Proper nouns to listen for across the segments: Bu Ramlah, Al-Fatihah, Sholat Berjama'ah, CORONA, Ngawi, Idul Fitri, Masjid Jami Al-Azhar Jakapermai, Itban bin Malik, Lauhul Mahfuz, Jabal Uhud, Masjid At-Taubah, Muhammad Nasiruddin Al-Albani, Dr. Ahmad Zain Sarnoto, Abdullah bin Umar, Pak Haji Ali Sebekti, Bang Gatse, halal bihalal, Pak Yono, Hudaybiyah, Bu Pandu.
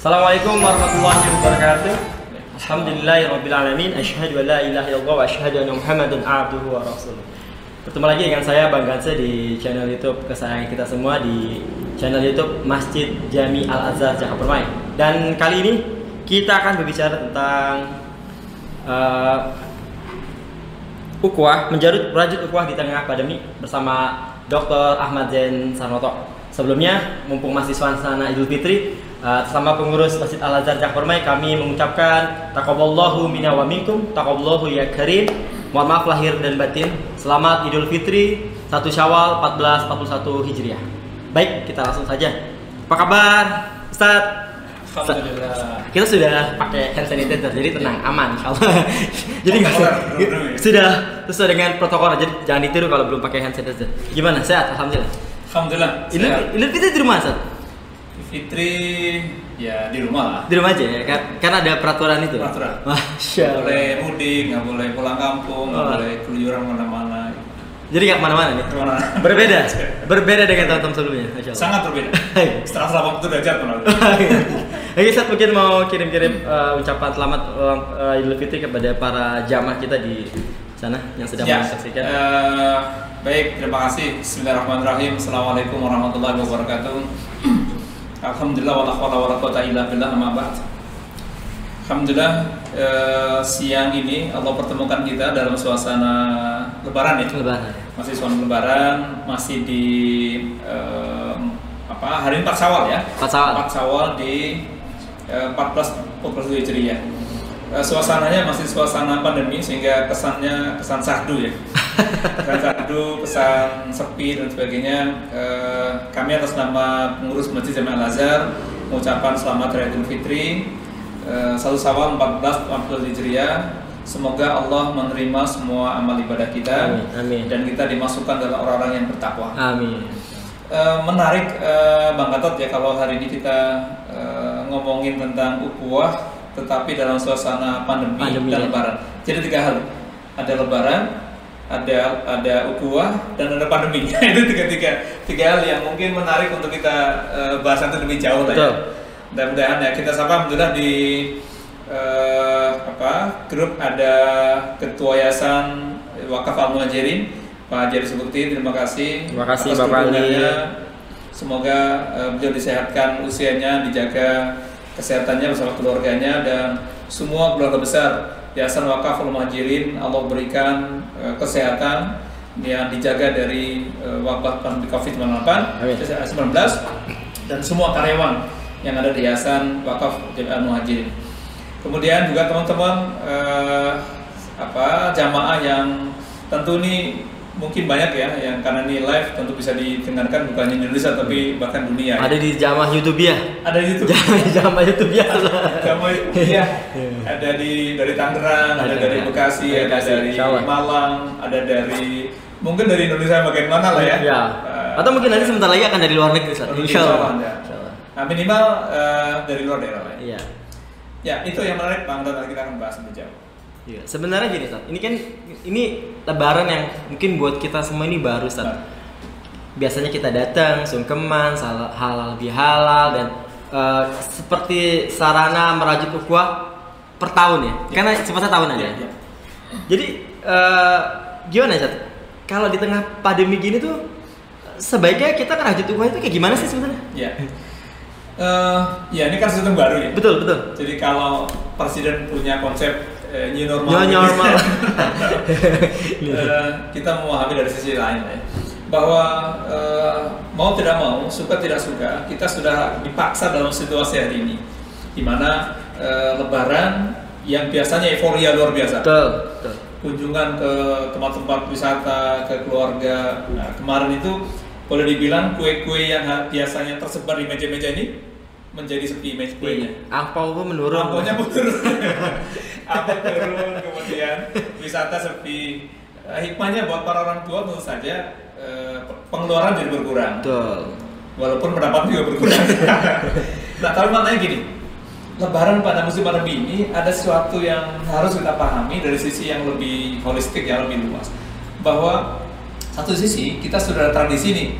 Assalamualaikum warahmatullahi wabarakatuh. Alhamdulillahirrabbilalamin. Asyhadu an la ilaha illallah wa asyhadu anna muhammadan abduhu wa rasuluh. Bertemu lagi dengan saya Bang Gatse di channel YouTube kesayangan kita semua, di channel YouTube Masjid Jami Al-Azhar Jakapermai. Dan kali ini kita akan berbicara tentang ukuah, menjarut rajut ukuah di tengah pandemi bersama Dr. Ahmad Zain Sarnoto. Sebelumnya, mumpung masih suasana Idul Fitri, sama pengurus Masjid Al-Azhar Jakapermai, kami mengucapkan taqabbalallahu minna wa minkum, taqabbalallahu ya karim. Mohon maaf lahir dan batin. Selamat Idul Fitri 1 Syawal 1441 Hijriah. Baik, kita langsung saja. Apa kabar, Ustaz? Alhamdulillah. Kita sudah pakai hand sanitizer, jadi tenang, aman. Jadi sudah sesuai dengan protokol, jadi jangan ditiru kalau belum pakai hand sanitizer. Gimana? Sehat? Alhamdulillah. Alhamdulillah. Idul Fitri di rumah, Ustaz? Fitri ya di rumah lah. Di rumah aja ya, kan ada peraturan itu. Peraturan. Masya Allah. Nggak boleh mudik, nggak boleh pulang kampung, nggak boleh keluyuran mana-mana. Jadi nggak kemana-mana nih. Kemana-mana. Berbeda dengan tahun-tahun sebelumnya. Masya Allah. Sangat berbeda. Setelah selama itu udah jatuh. Oke, Ustaz mungkin mau kirim-kirim ucapan selamat Idul Fitri kepada para jamaah kita di sana yang sedang menyaksikan. Baik, terima kasih. Bismillahirrahmanirrahim. Assalamualaikum warahmatullahi wabarakatuh. Alhamdulillah wa la hawla wa la quwwata illa billah amma ba'd. Alhamdulillah, siang ini Allah pertemukan kita dalam suasana lebaran ya. Lebaran. Masih suasana lebaran, masih di hari 4 Syawal ya. 4 Syawal. 4 Syawal di 1441 Hijriah. Suasananya masih suasana pandemi sehingga kesannya kesan sahdu ya. Pesan sepi dan sebagainya. Kami atas nama pengurus Masjid Jami Al-Azhar mengucapkan selamat hari Idul Fitri 1 Syawal 1441 Hijriah. Semoga Allah menerima semua amal ibadah kita. Amin. Amin. Dan kita dimasukkan dalam orang-orang yang bertakwa. Amin. Menarik Bang Gatot ya, kalau hari ini kita ngomongin tentang ukuah tetapi dalam suasana pandemi dan lebaran. Jadi tiga hal, ada lebaran, ada ukuah, dan ada pandemi. Itu tiga hal yang mungkin menarik untuk kita bahas nanti lebih jauh lah ya. Mudah-mudahan ya, kita sapa alhamdulillah di grup ada Ketua Yayasan Wakaf Al-Muhajirin Pak Haji Ali Sebekti. Terima kasih Bapak Ali. Semoga beliau disehatkan usianya, dijaga kesehatannya bersama keluarganya dan semua keluarga besar Yayasan Wakaf Al-Muhajirin. Allah berikan kesehatan yang dijaga dari wabah pandemi COVID-19 dan semua karyawan yang ada di Yayasan Wakaf Al-Muhajirin. Kemudian juga teman-teman jamaah yang tentu ini mungkin banyak ya, yang karena ini live tentu bisa didengarkan bukan hanya di Indonesia tapi bahkan dunia. Ada di jamaah YouTube ya? Ada di YouTube. Jamaah YouTube ya. Jamaah ya. Ada dari Tangerang, ada dari Bekasi, ada dari Malang, ada dari mungkin dari Indonesia bagian mana lah ya. Ya. Atau mungkin nanti sebentar lagi akan dari luar negeri. Insyaallah. Nah, minimal dari luar daerah lah. Iya. Ya, itu yang menarik Bang, nanti kita akan bahas lebih jauh. Ya, sebenarnya gini Ustaz, ini lebaran yang mungkin buat kita semua ini baru Ustaz. Biasanya kita datang sungkeman, halal bihalal, dan seperti sarana merajut ukhuwah per tahun ya, karena sifatnya tahunan ya. Jadi gimana Ustaz, kalau di tengah pandemi gini tuh sebaiknya kita merajut ukhuwah itu kayak gimana sih sebenarnya? Ya. Ya ini kan sistem baru ya. Betul. Jadi kalau presiden punya konsep new normal, kita memahami dari sisi lain ya, bahwa mau tidak mau, suka tidak suka, kita sudah dipaksa dalam situasi hari ini, dimana lebaran yang biasanya euforia luar biasa, betul. Kunjungan ke tempat-tempat wisata, ke keluarga. Nah, kemarin itu boleh dibilang kue-kue yang biasanya tersebar di meja-meja ini menjadi sepi meja kuenya. Angpau pun menurun. Angpaunya pun turun. Angpau turun, kemudian wisata sepi. Hikmahnya buat para orang tua tentu saja pengeluaran jadi berkurang. Betul. Walaupun pendapatan juga berkurang. Nah, tapi maknanya gini. Lebaran pada musim pandemi ini ada sesuatu yang harus kita pahami dari sisi yang lebih holistik, yang lebih luas. Bahwa satu sisi kita sudah ada tradisi nih.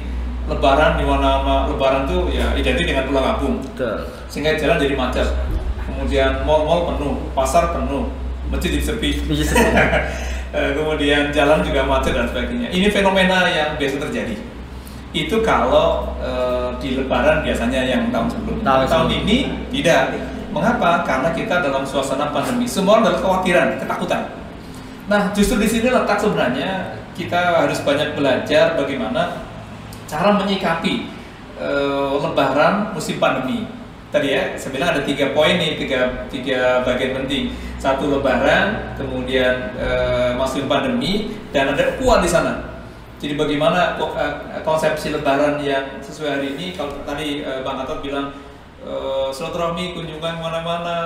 Lebaran di mana lebaran tuh ya identik dengan pulang kampung. sehingga jalan jadi macet. Kemudian mal-mal penuh, pasar penuh, masjid sepi. Kemudian jalan juga macet dan sebagainya. Ini fenomena yang biasa terjadi. Itu kalau di Lebaran biasanya yang tahun sebelumnya. Tahun ini tidak. Mengapa? Karena kita dalam suasana pandemi. Semua orang dalam kekhawatiran, ketakutan. Nah, justru di sini letak sebenarnya kita harus banyak belajar bagaimana cara menyikapi Lebaran musim pandemi. Tadi ya, saya bilang ada 3 poin nih, tiga bagian penting. Satu Lebaran, kemudian musim pandemi, dan ada ukuran di sana. Jadi bagaimana konsepsi Lebaran yang sesuai hari ini? Kalau tadi Bang Gatot bilang silaturahmi, kunjungan kemana-mana,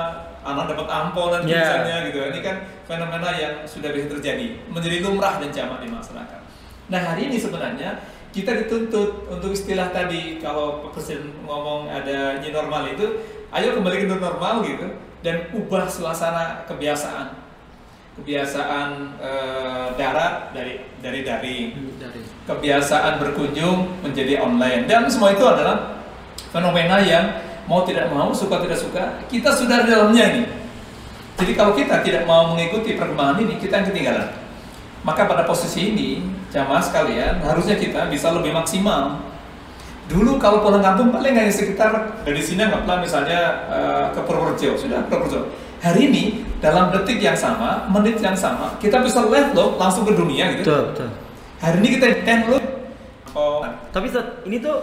anak dapat ampol dan misalnya gitu. Ini kan fenomena yang sudah biasa terjadi, menjadi lumrah dan jamak di masyarakat. Nah hari ini sebenarnya kita dituntut untuk istilah tadi kalau Presiden ngomong ada new normal itu, ayo kembali ke normal gitu dan ubah suasana kebiasaan. Kebiasaan darat dari daring, kebiasaan berkunjung menjadi online, dan semua itu adalah fenomena yang mau tidak mau, suka tidak suka, kita sudah di dalamnya nih. Jadi kalau kita tidak mau mengikuti perkembangan ini, kita yang ketinggalan. Maka pada posisi ini, jamaah sekalian, harusnya kita bisa lebih maksimal. Dulu kalau pulang kampung paling hanya sekitar dari sini anggaplah misalnya ke Purworejo, sudah Purworejo. Hari ini dalam detik yang sama, menit yang sama, kita bisa live loh langsung ke dunia gitu. Betul. Hari ini kita download. Oh. Tapi ini tuh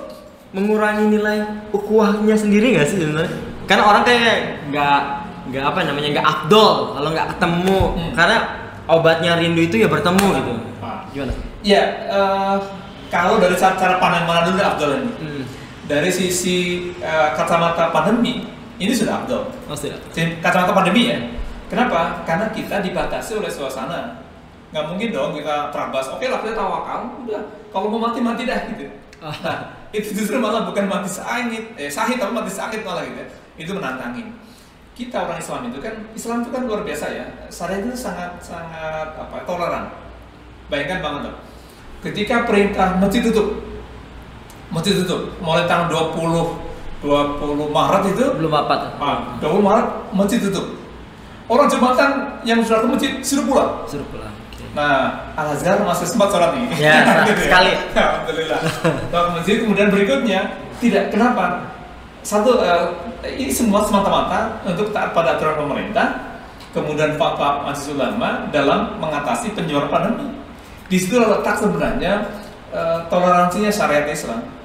mengurangi nilai ukhuwahnya sendiri nggak sih sebenarnya? Karena orang kayak nggak afdol kalau nggak ketemu. Karena obatnya rindu itu ya bertemu gitu. Gimana? Ya kalau dari cara pandang dulu afdol ini. Dari sisi kacamata pandemi. Ini sudah abdul, kacamata pandemi ya. Kenapa? Karena kita dibatasi oleh suasana. Nggak mungkin dong kita terabas, oke lah kita tawakal, udah. Kalau mau mati dah gitu. Nah, itu justru malah bukan mati sahid tapi mati sakit malah gitu. Itu menantangin. Kita orang Islam itu kan luar biasa ya. Syariat itu sangat toleran. Bayangkan banget loh. Ketika perintah masjid tutup, mulai tanggal 20 Maret itu belum apa? 20 Maret masjid tutup. Orang Jumatan yang sudah ke masjid suruh pulang. Okay. Nah, Al Azhar masih sempat sholat nih. Ya, sekali. Alhamdulillah. Kalau ke masjid kemudian berikutnya tidak. Kenapa? Satu, ini semua semata-mata untuk taat pada aturan pemerintah, kemudian fatwa majelis ulama dalam mengatasi penyebaran pandemi. Di situ letak sebenarnya toleransinya syariat Islam.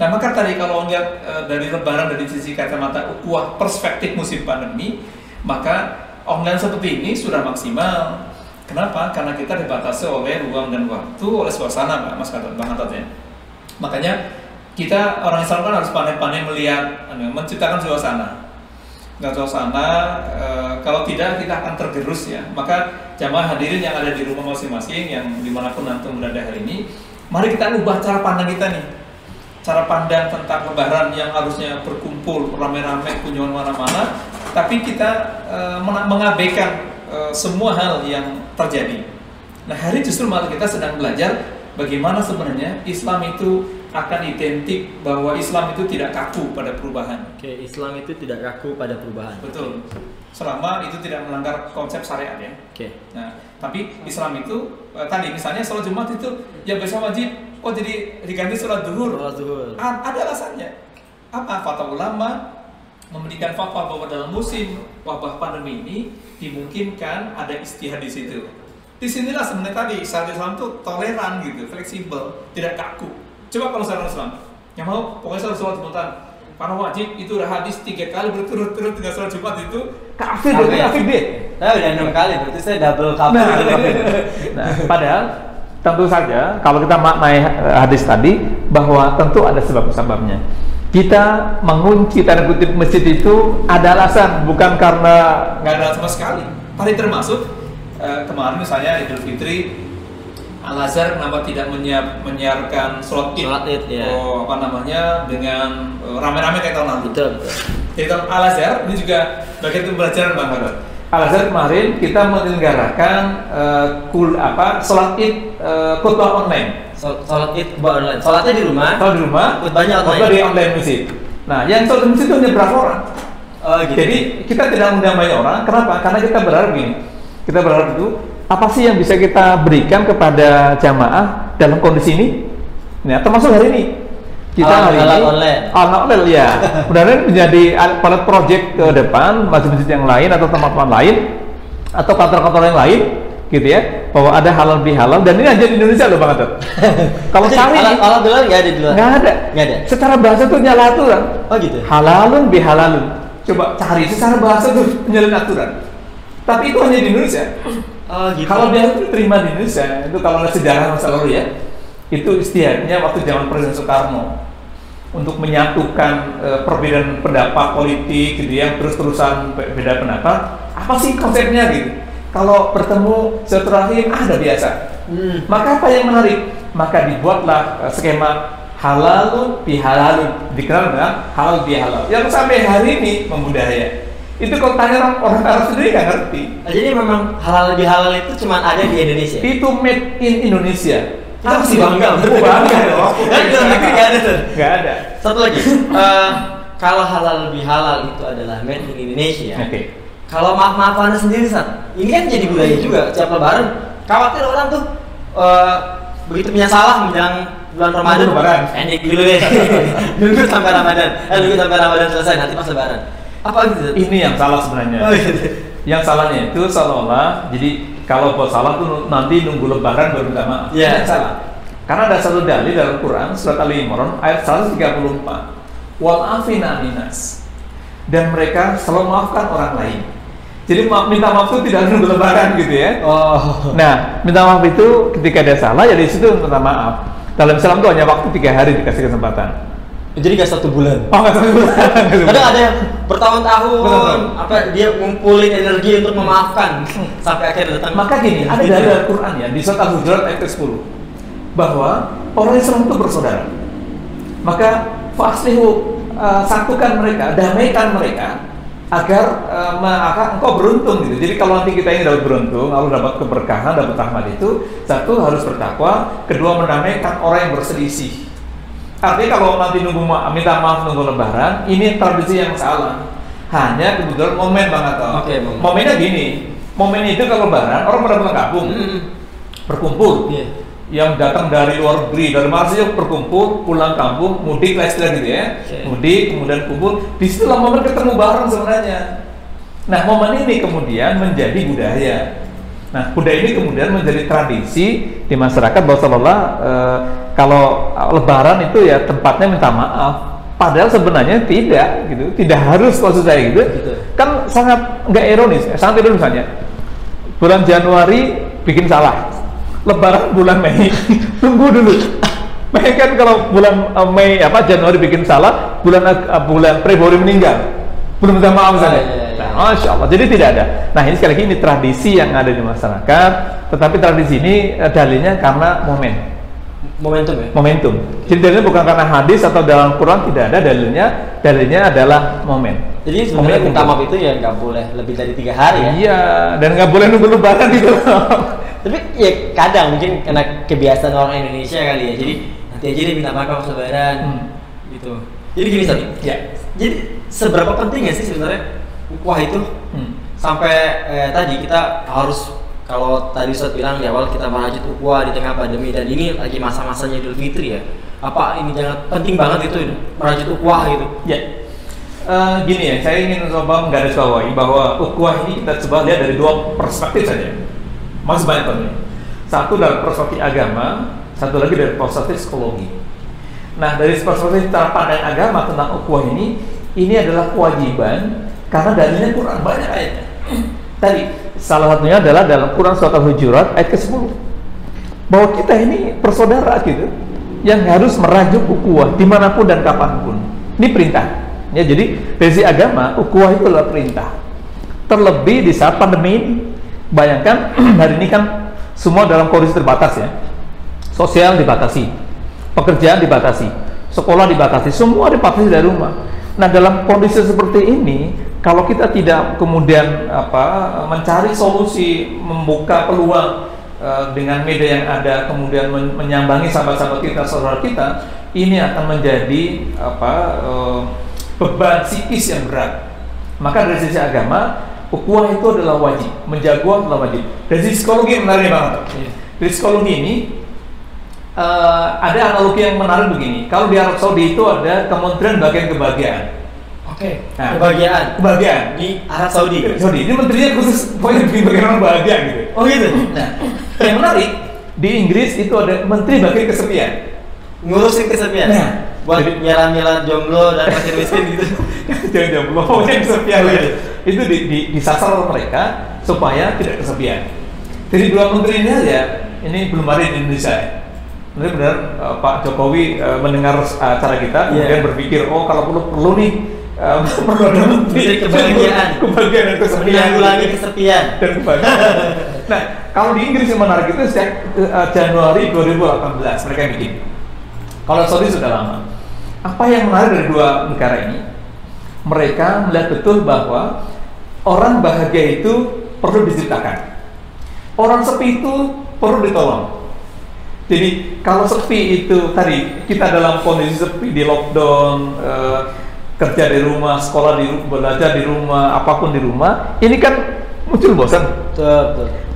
Nah maka tadi kalau lihat dari Lebaran dari sisi kacamata ukuah perspektif musim pandemi, maka online seperti ini sudah maksimal. Kenapa? Karena kita dibatasi oleh ruang dan waktu, oleh suasana, Pak Mas Gatot, Bang Gatot ya. Makanya kita orang Islam kan harus pandai-pandai melihat, menciptakan suasana. Dan suasana kalau tidak kita akan tergerus ya. Maka jamaah hadirin yang ada di rumah masing-masing, yang dimanapun antum berada hari ini, mari kita ubah cara pandang kita nih. Cara pandang tentang Lebaran yang harusnya berkumpul rame-rame kunjungan mana-mana, tapi kita mengabaikan semua hal yang terjadi. Nah hari justru malah kita sedang belajar bagaimana sebenarnya Islam itu akan identik bahwa Islam itu tidak kaku pada perubahan. Oke, Islam itu tidak kaku pada perubahan. Betul. Selama itu tidak melanggar konsep syariat ya. Oke. Nah, tapi Islam itu tadi misalnya sholat Jumat itu ya biasa wajib, oh jadi diganti sholat zuhur. Ada alasannya. Apa? Fatwa ulama memberikan fatwa bahwa dalam musim wabah pandemi ini dimungkinkan ada istihad di situ. Disinilah sebenarnya tadi syariat Islam itu toleran gitu, fleksibel, tidak kaku. Coba kalau seorang Islam yang mau pokoknya sholat spontan karena wajib itu udah hadis 3 kali berturut-turut tidak sholat Jumat itu kafir berarti kafir deh. Saya udah 6 kali berarti saya double kafir. Nah, padahal tentu saja kalau kita maknai hadis tadi bahwa tentu ada sebab-sebabnya. Kita mengunci tanda kutip masjid itu ada alasan bukan karena nggak ada sama sekali. Tadi termasuk kemarin misalnya Idul Fitri. Al-Azhar kenapa tidak menyiarkan sholat Id ya. Dengan rame-rame kayak tahun lalu. Betul. Jadi Al-Azhar ini juga bagian pembelajaran Bang Gatot. Al-Azhar kemarin kita menyelenggarakan sholat Id khutbah online. Sholat Id khutbah online. Sholatnya di rumah. Khutbahnya online. Khutbah di online masjid. Nah, yang toleransi itu hanya berapa orang. Jadi kita tidak mengundang banyak orang. Kenapa? Karena kita berharap ini. Kita berharap itu apa sih yang bisa kita berikan kepada jamaah dalam kondisi ini? Nah, termasuk hari ini. Kita hari ini oleh ya. Mudah-mudahan menjadi pilot project ke depan masjid-masjid yang lain atau tempat-tempat lain atau kantor-kantor yang lain gitu ya, bahwa ada halal bihalal dan ini aja di Indonesia loh Bang Gatot. Kalau cari halal bihalal nggak ada di luar. Nggak ada. Nggak ada. Secara bahasa tuh nyala aturan. Oh gitu. Halalun bihalalun. Coba cari secara bahasa tuh nyalain aturan. Tapi itu hanya di Indonesia. Oh gitu. Halal bihalal itu terima di Indonesia. Itu kalau nggak sejarah masa lalu ya. Itu istiadatnya waktu zaman Presiden Soekarno untuk menyatukan perbedaan pendapat politik gitu ya, terus-terusan beda pendapat. Apa sih konsepnya gitu? Kalau bertemu silaturahim ada biasa. Maka apa yang menarik? Maka dibuatlah skema halalun bihalalun, dikenal dengan halal bihalal. Yang sampai hari ini membudaya. Itu kalau tanya orang Arab sendiri nggak ngerti. Jadi memang halal bihalal itu cuma ada di Indonesia. Itu made in Indonesia. Kita masih bangga, bangga dong. Kan di negeri nggak ada. Nggak ada. Satu lagi, kalau halal bihalal itu adalah made in Indonesia. Okay. Kalau maaf-maafan sendiri, San, ini kan jadi budaya juga, setiap lebaran khawatir orang tuh begitu punya salah menjelang bulan Ramadan, enak dulu deh, nunggu sampai Ramadan, nunggu sampai Ramadan selesai, nanti pas lebaran apa gitu? Ini yang salah sebenarnya, yang salahnya itu seolah-olah, jadi kalau buat salah tuh nanti nunggu lebaran baru minta maaf, ya salah, karena ada satu dalil dalam Quran, surat Al-Imran, ayat 134, wal afina minas, dan mereka selalu maafkan orang lain. Jadi minta maaf itu tidak nunggu lebaran gitu ya. Oh. Nah, minta maaf itu ketika ada salah ya di situ minta maaf. Dalam Islam itu hanya waktu 3 hari dikasih kesempatan. Jadi nggak 1 bulan. Oh, nggak 1 bulan. Kadang ada yang bertahun-tahun apa dia ngumpulin energi untuk memaafkan sampai akhirnya datang. Maka gini, ada dalam Quran ya di surat Al-Hujurat ayat 10 bahwa orang Islam itu bersaudara. Maka faslihu, satukan mereka, damaikan mereka agar engkau beruntung gitu. Jadi kalau nanti kita ingin dapat beruntung, lalu dapat keberkahan, dapat rahmat itu, satu harus bertakwa, kedua mendamaikan orang yang berselisih. Artinya kalau nanti nunggu minta maaf nunggu lebaran, ini tradisi yang salah. Hanya kebetulan momen banget toh. Okay, momennya gini, momen itu kalau lebaran orang pada pulang kampung, berkumpul. Yeah. Yang datang dari luar negeri, dari Malaysia berkumpul, pulang kampung, mudik lah gitu ya, mudik, kemudian kumpul, disitulah momen ketemu bareng sebenarnya. Nah momen ini kemudian menjadi budaya. Nah budaya ini kemudian menjadi tradisi di masyarakat bahwa seolah-olah kalau lebaran itu ya tempatnya minta maaf, padahal sebenarnya tidak gitu, tidak harus maksud saya gitu, kan sangat nggak ironis, sangat ironis misalnya bulan Januari bikin salah. Lebaran bulan Mei, tunggu dulu. Mei kan kalau bulan Mei apa Januari bikin salah, bulan Februari meninggal. Belum minta maaf misalnya. Nah, Masya Allah. Jadi tidak ada. Nah ini sekali lagi ini tradisi yang ada di masyarakat, tetapi tradisi ini dalilnya karena momentum. Ya? Momentum. Jadi dalilnya bukan karena hadis atau dalam Quran tidak ada dalilnya. Dalilnya adalah momen. Jadi sebenarnya minta maaf itu ya nggak boleh lebih dari 3 hari ya? Iya, dan nggak boleh nunggu lebaran gitu loh. Tapi ya kadang mungkin karena kebiasaan orang Indonesia kali ya, jadi nanti aja dia minta maaf lebaran gitu. Jadi gini Sat, ya. Jadi seberapa penting ya sih sebenarnya ukhuwah itu sampai tadi kita harus, kalau tadi Ustaz bilang di awal kita merajut ukhuwah di tengah pandemi dan ini lagi masa-masanya Idul Fitri ya, apa ini jangan penting banget itu merajut ukhuwah gitu ya. Gini ya, saya ingin coba menggarisbawahi bahwa ukhuwah ini kita coba lihat dari 2 perspektif saja. Masih banyak contohnya. Satu dari perspektif agama, satu lagi dari perspektif psikologi. Nah, dari perspektif cara pandang agama tentang ukhuwah ini adalah kewajiban karena dalilnya Quran banyak ayatnya. Tadi salah satunya adalah dalam Quran surat Al-Hujurat ayat ke-10 bahwa kita ini bersaudara gitu, yang harus merajuk ukhuwah dimanapun dan kapanpun. Ini perintah. Ya, jadi dari sisi agama, ukhuwah itu adalah perintah. Terlebih di saat pandemi ini, bayangkan hari ini kan semua dalam kondisi terbatas ya. Sosial dibatasi, pekerjaan dibatasi, sekolah dibatasi, semua dibatasi dari rumah. Nah, dalam kondisi seperti ini, kalau kita tidak kemudian mencari solusi, membuka peluang dengan media yang ada, kemudian menyambangi sahabat-sahabat kita, saudara kita, ini akan menjadi beban psikis yang berat. Maka dari sisi agama, ukhuwah itu adalah wajib, menjaga adalah wajib. Dari sisi psikologi menarik banget. Dari psikologi ini ada analogi yang menarik begini. Kalau di Arab Saudi itu ada Kementerian Bagian Kebahagiaan. Oke. Nah, kebahagiaan di Arab Saudi. Ini menterinya khusus bagian kebahagiaan gitu. Oh gitu. Nah, yang menarik di Inggris itu ada Menteri Bagian Kesepian. Ngurusin kesepian. Nah, buat nyala-nyala jomblo dan pasir miskin gitu. Jangan jomblo, yang kesepian gitu. Itu disasar mereka supaya tidak kesepian. Jadi dua menteri ini aja, ini belum ada di Indonesia. Nanti benar Pak Jokowi mendengar acara kita, kemudian berpikir, oh kalau perlu nih perlu ada menteri kebahagiaan dan kesepian, mengulangi kesepian dan kebahagiaan. Nah, kalau di Inggris yang menarik itu sejak Januari 2018 mereka bikin. Kalau Saudi sudah lama. Apa yang menarik dari dua negara ini? Mereka melihat betul bahwa orang bahagia itu perlu diciptakan. Orang sepi itu perlu ditolong. Jadi kalau sepi itu tadi kita dalam kondisi sepi di lockdown, kerja di rumah, sekolah di rumah, belajar di rumah, apapun di rumah, ini kan muncul bosan.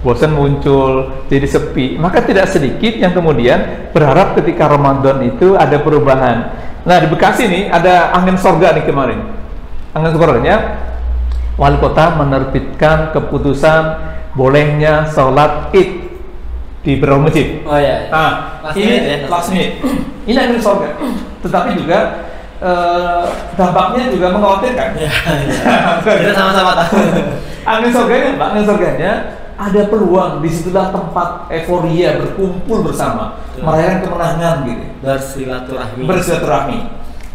Bosan muncul, jadi sepi. Maka tidak sedikit yang kemudian berharap ketika Ramadan itu ada perubahan. Nah, di Bekasi nih ada angin sorga nih kemarin. Angin sorganya, wali kota menerbitkan keputusan bolehnya sholat Id di beberapa masjid. Oh iya. Ah, ini last minute. Ini angin sorga. Tetapi juga dampaknya juga mengkhawatirkan. Iya. Kita sama-sama tahu. Angin sorganya, Pak, angin sorganya ada peluang, disitulah tempat euforia berkumpul bersama, merayakan kemenangan gitu, bersilaturahmi.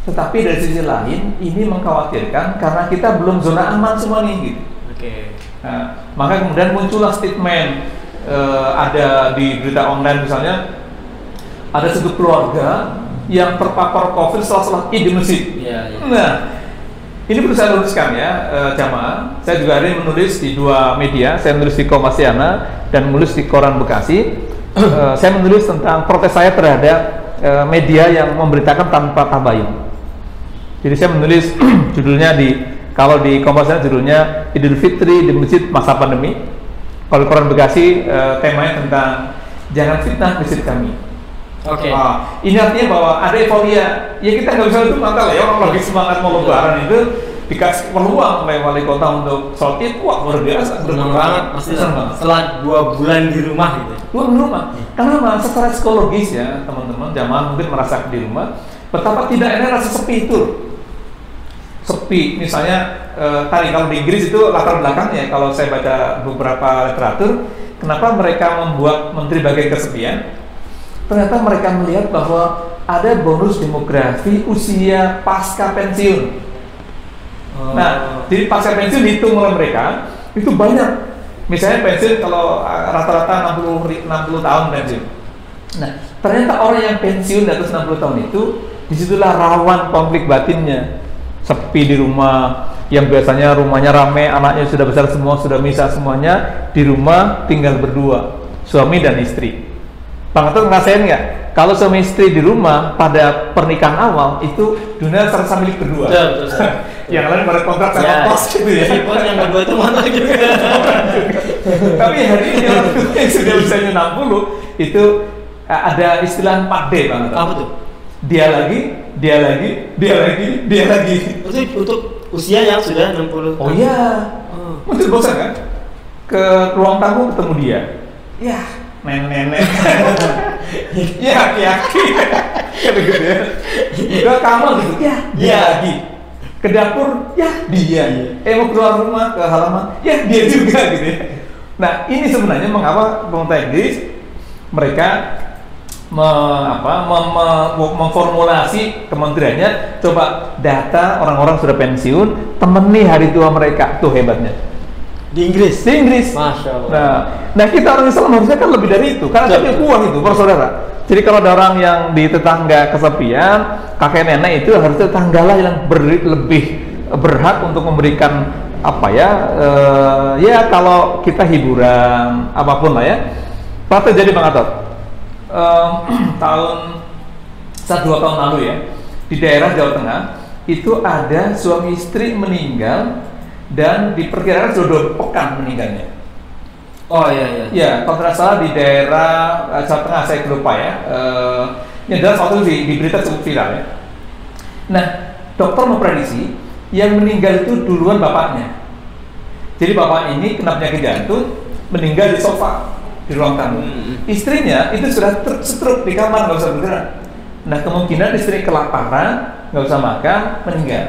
Tetapi dari sisi lain ini mengkhawatirkan karena kita belum zona aman semua nih gitu. Oke. Nah, maka kemudian muncullah statement ada di berita online misalnya ada satu keluarga yang terpapar COVID setelah Id di masjid. Nah, ini perlu saya luruskan ya, jamaah. Saya juga hari ini menulis di dua media. Saya menulis di Komasiana dan menulis di Koran Bekasi. Saya menulis tentang protes saya terhadap media yang memberitakan tanpa tabayun. Jadi saya menulis judulnya kalau di Komasiana judulnya Idul Fitri di Masjid Masa Pandemi. Kalau di Koran Bekasi temanya tentang jangan fitnah masjid kami. Oke. Ini artinya bahwa ada euforia. Ya kita nggak bisa tutup mata lah ya, orang lagi semangat mau lebaran itu dikasih peluang oleh wali kota untuk sholat Id. Wah, luar biasa, senang banget, pasti senang. Setelah 2 bulan di rumah gitu. 2 bulan di rumah. Karena secara psikologis ya teman-teman jamaah mungkin merasa di rumah betapa tidak enak rasa sepi itu. Sepi misalnya tadi kalau di Inggris itu latar belakangnya kalau saya baca beberapa literatur kenapa mereka membuat menteri bagian kesepian. Ternyata mereka melihat bahwa ada bonus demografi usia pasca pensiun. Nah, jadi pasca pensiun dihitung oleh mereka itu banyak. Misalnya pensiun kalau rata-rata 60 tahun pensiun. Nah, ternyata orang yang pensiun di atas 60 tahun itu disitulah rawan konflik batinnya. Sepi di rumah, yang biasanya rumahnya ramai, anaknya sudah besar semua, sudah misah semuanya, di rumah tinggal berdua, suami dan istri. Bang Gatse ngerasain nggak? Kalau suami istri di rumah pada pernikahan awal itu dunia serasa milik berdua. Betul. Yang lain pada kontrak sama kos gitu ya. Meskipun yang berdua itu mana gitu. Tapi hari ini orang yang sudah usianya 60 itu ada istilah 4D Bang Gatse. Apa tuh? Dia lagi. Untuk usia yang sudah 60. Oh iya. Muncul bosan kan? Ke ruang tamu ketemu dia. Ya. Nenek-nenek ya aki-aki kata gitu ya ke kamar gitu ya dia lagi ke dapur ya dia mau keluar rumah ke halaman ya dia juga gitu ya. Nah ini sebenarnya mengapa pemerintah Inggris mereka memformulasi kementeriannya coba data orang-orang sudah pensiun temani hari tua mereka tuh hebatnya di Inggris. Masya Allah. Nah kita orang Islam harusnya kan lebih dari itu karena kita kuat itu para saudara. Jadi kalau ada orang yang di tetangga kesepian kakek nenek itu harus tetanggalah yang lebih berhak untuk memberikan apa ya kalau kita hiburan apapun lah ya. Pernah terjadi Bang Gatse tahun 1-2 tahun lalu ya di daerah Jawa Tengah itu ada suami istri meninggal dan diperkirakan sudah pekan meninggalnya. Oh iya, iya. Ya, kalau tidak salah di daerah Aceh Tengah, saya lupa ya. Ini adalah suatu di berita cukup viral ya. Nah, dokter memprediksi yang meninggal itu duluan bapaknya. Jadi bapak ini kena penyakit jantung, meninggal di sofa di ruang tamu. Istrinya itu sudah tercetruk di kamar, nggak usah bergerak. Nah, kemungkinan istri kelaparan, nggak usah makan, meninggal.